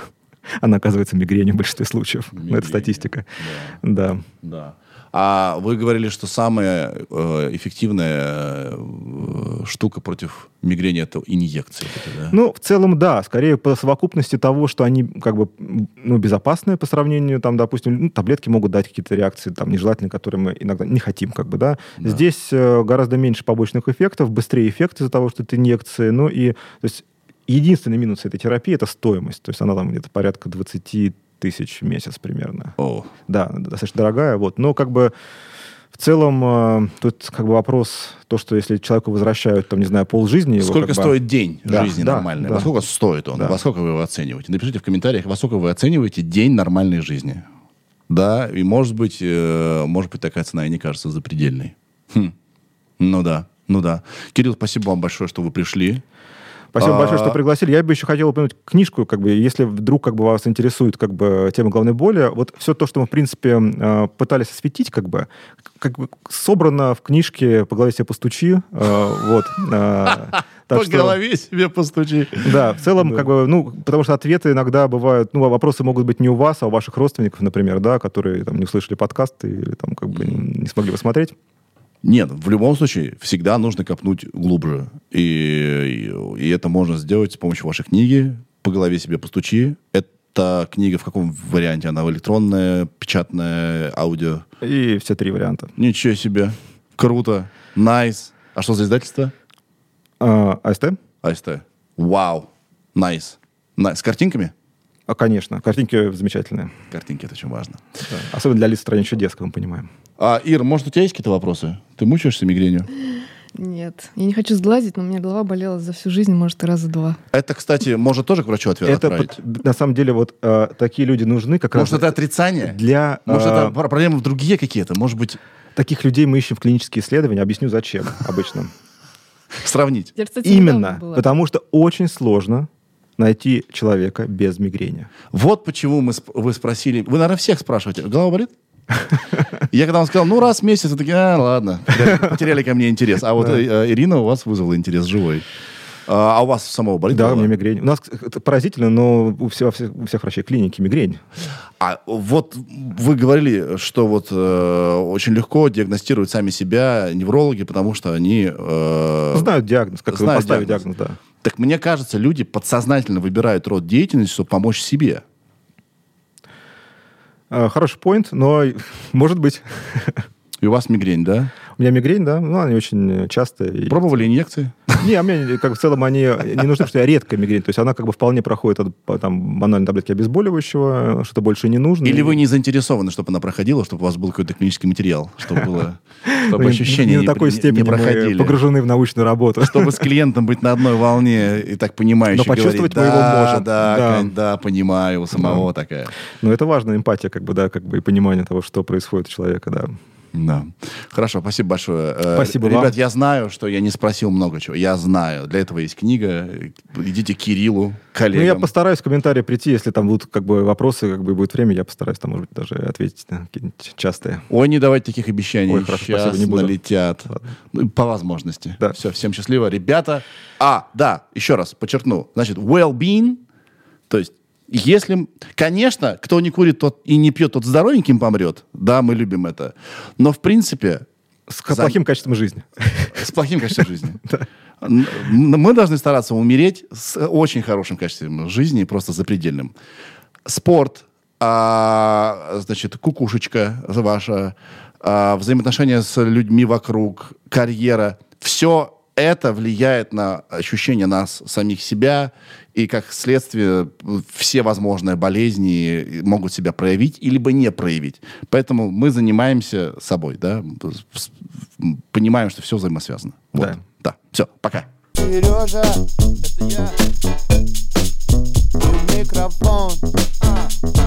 она оказывается мигренью в большинстве случаев. Мигрень. Это статистика. Да. Да. А вы говорили, что самая э, эффективная э, штука против мигрени – это инъекции. Да? Ну, в целом, да. Скорее, по совокупности того, что они как бы ну, безопасны по сравнению, там, допустим, ну, таблетки могут дать какие-то реакции там, нежелательные, которые мы иногда не хотим. Как бы, да? Да. Здесь э, гораздо меньше побочных эффектов, быстрее эффект из-за того, что это инъекции. Ну, и, то есть, единственный минус этой терапии – это стоимость. То есть она там где-то порядка двадцать тысяч в месяц примерно. Oh. Да, достаточно дорогая. Вот. Но как бы в целом э, тут как бы вопрос, то, что если человеку возвращают, там, не знаю, полжизни... Сколько его, как стоит бы... день да, жизни да, нормальной? Да. Во сколько стоит он? Да. Во сколько вы его оцениваете? Напишите в комментариях, во сколько вы оцениваете день нормальной жизни. Да, и может быть, э, может быть такая цена и не кажется запредельной. Хм. Ну да, ну да. Кирилл, спасибо вам большое, что вы пришли. Спасибо а... большое, что пригласили. Я бы еще хотел упомянуть книжку, как бы, если вдруг как бы, вас интересует как бы, тема головной боли. Вот все то, что мы, в принципе, пытались осветить, как бы, как бы собрано в книжке «По голове себе постучи». Вот. Так по что, голове себе постучи. Да, в целом, да. Как бы, ну, потому что ответы иногда бывают, ну, вопросы могут быть не у вас, а у ваших родственников, например, да, которые там, не услышали подкаст или там, как бы, не смогли посмотреть. Нет, в любом случае, всегда нужно копнуть глубже. И, и, и это можно сделать с помощью вашей книги «По голове себе постучи». Это книга в каком варианте? Она электронная, печатная, аудио? И все три варианта. Ничего себе. Круто. Найс. А что за издательство? А, АСТ. АСТ. Вау. Найс. С картинками? А, конечно. Картинки замечательные. Картинки, это очень важно. Да. Особенно для лиц в стране чудес, как мы понимаем. А, Ир, может, у тебя есть какие-то вопросы? Ты мучаешься мигренью? Нет. Я не хочу сглазить, но у меня голова болела за всю жизнь, может, и раза два. Это, кстати, может тоже к врачу ответ это отправить? Под, на самом деле, вот э, такие люди нужны как может, раз... Может, это отрицание? Для, может, э, это проблемы другие какие-то? Может быть... Таких людей мы ищем в клинические исследования. Объясню, зачем обычно. сравнить. Я, кстати, именно потому что очень сложно найти человека без мигрени. Вот почему мы сп- вы спросили... Вы, наверное, всех спрашиваете. Голова болит? Я когда вам сказал, ну, раз в месяц, я такие, а, ладно. Потеряли ко мне интерес. А вот Ирина у вас вызвала интерес живой. А у вас самого болит? Да, у меня мигрень. У нас это поразительно, но у всех, у всех врачей клиники мигрень. А вот вы говорили, что вот э, очень легко диагностируют сами себя неврологи, потому что они... Э, знают диагноз, как знают поставить диагноз. диагноз, да. Так мне кажется, люди подсознательно выбирают род деятельности, чтобы помочь себе. Э, хороший поинт, но может быть. И у вас мигрень, да? У меня мигрень, да. Ну, они очень частые. Пробовали инъекции? Не, а мне как в целом они не нужны, потому что я редкая мигрень. То есть она как бы вполне проходит от там, банальной таблетки обезболивающего, что-то больше не нужно. Или вы не заинтересованы, чтобы она проходила, чтобы у вас был какой-то клинический материал, чтобы было, чтобы ощущения не проходили. Не на такой степени погружены в научную работу. Чтобы с клиентом быть на одной волне и так понимающе говорить. Но почувствовать мы его можем. Да, да, понимаю, у самого такая. Но это важно, эмпатия, как бы, да, как бы и понимание того, что происходит у человека, да. Да. Хорошо, спасибо большое. Спасибо, ребят, вам. Я знаю, что я не спросил много чего. Я знаю. Для этого есть книга. Идите к Кириллу, коллегам. Ну, я постараюсь в комментарии прийти, если там будут как бы вопросы, как бы будет время, я постараюсь там, может быть, даже ответить на какие-нибудь частые. Ой, не давайте таких обещаний. Ой, хорошо, сейчас спасибо, не буду. Налетят. Ну, по возможности. Да. Все, всем счастливо, ребята. А, да, еще раз подчеркну. Значит, well-being, то есть если, конечно, кто не курит, тот и не пьет, тот здоровеньким помрет. Да, мы любим это. Но, в принципе... С за... плохим качеством жизни. С плохим качеством жизни. Мы должны стараться умереть с очень хорошим качеством жизни, просто запредельным. Спорт, значит, кукушечка ваша, взаимоотношения с людьми вокруг, карьера. Все это влияет на ощущение нас, самих себя, и как следствие все возможные болезни могут себя проявить или не проявить. Поэтому мы занимаемся собой, да, понимаем, что все взаимосвязано. Вот. Да. Да. Все, пока. Сережа, это я. И микрофон.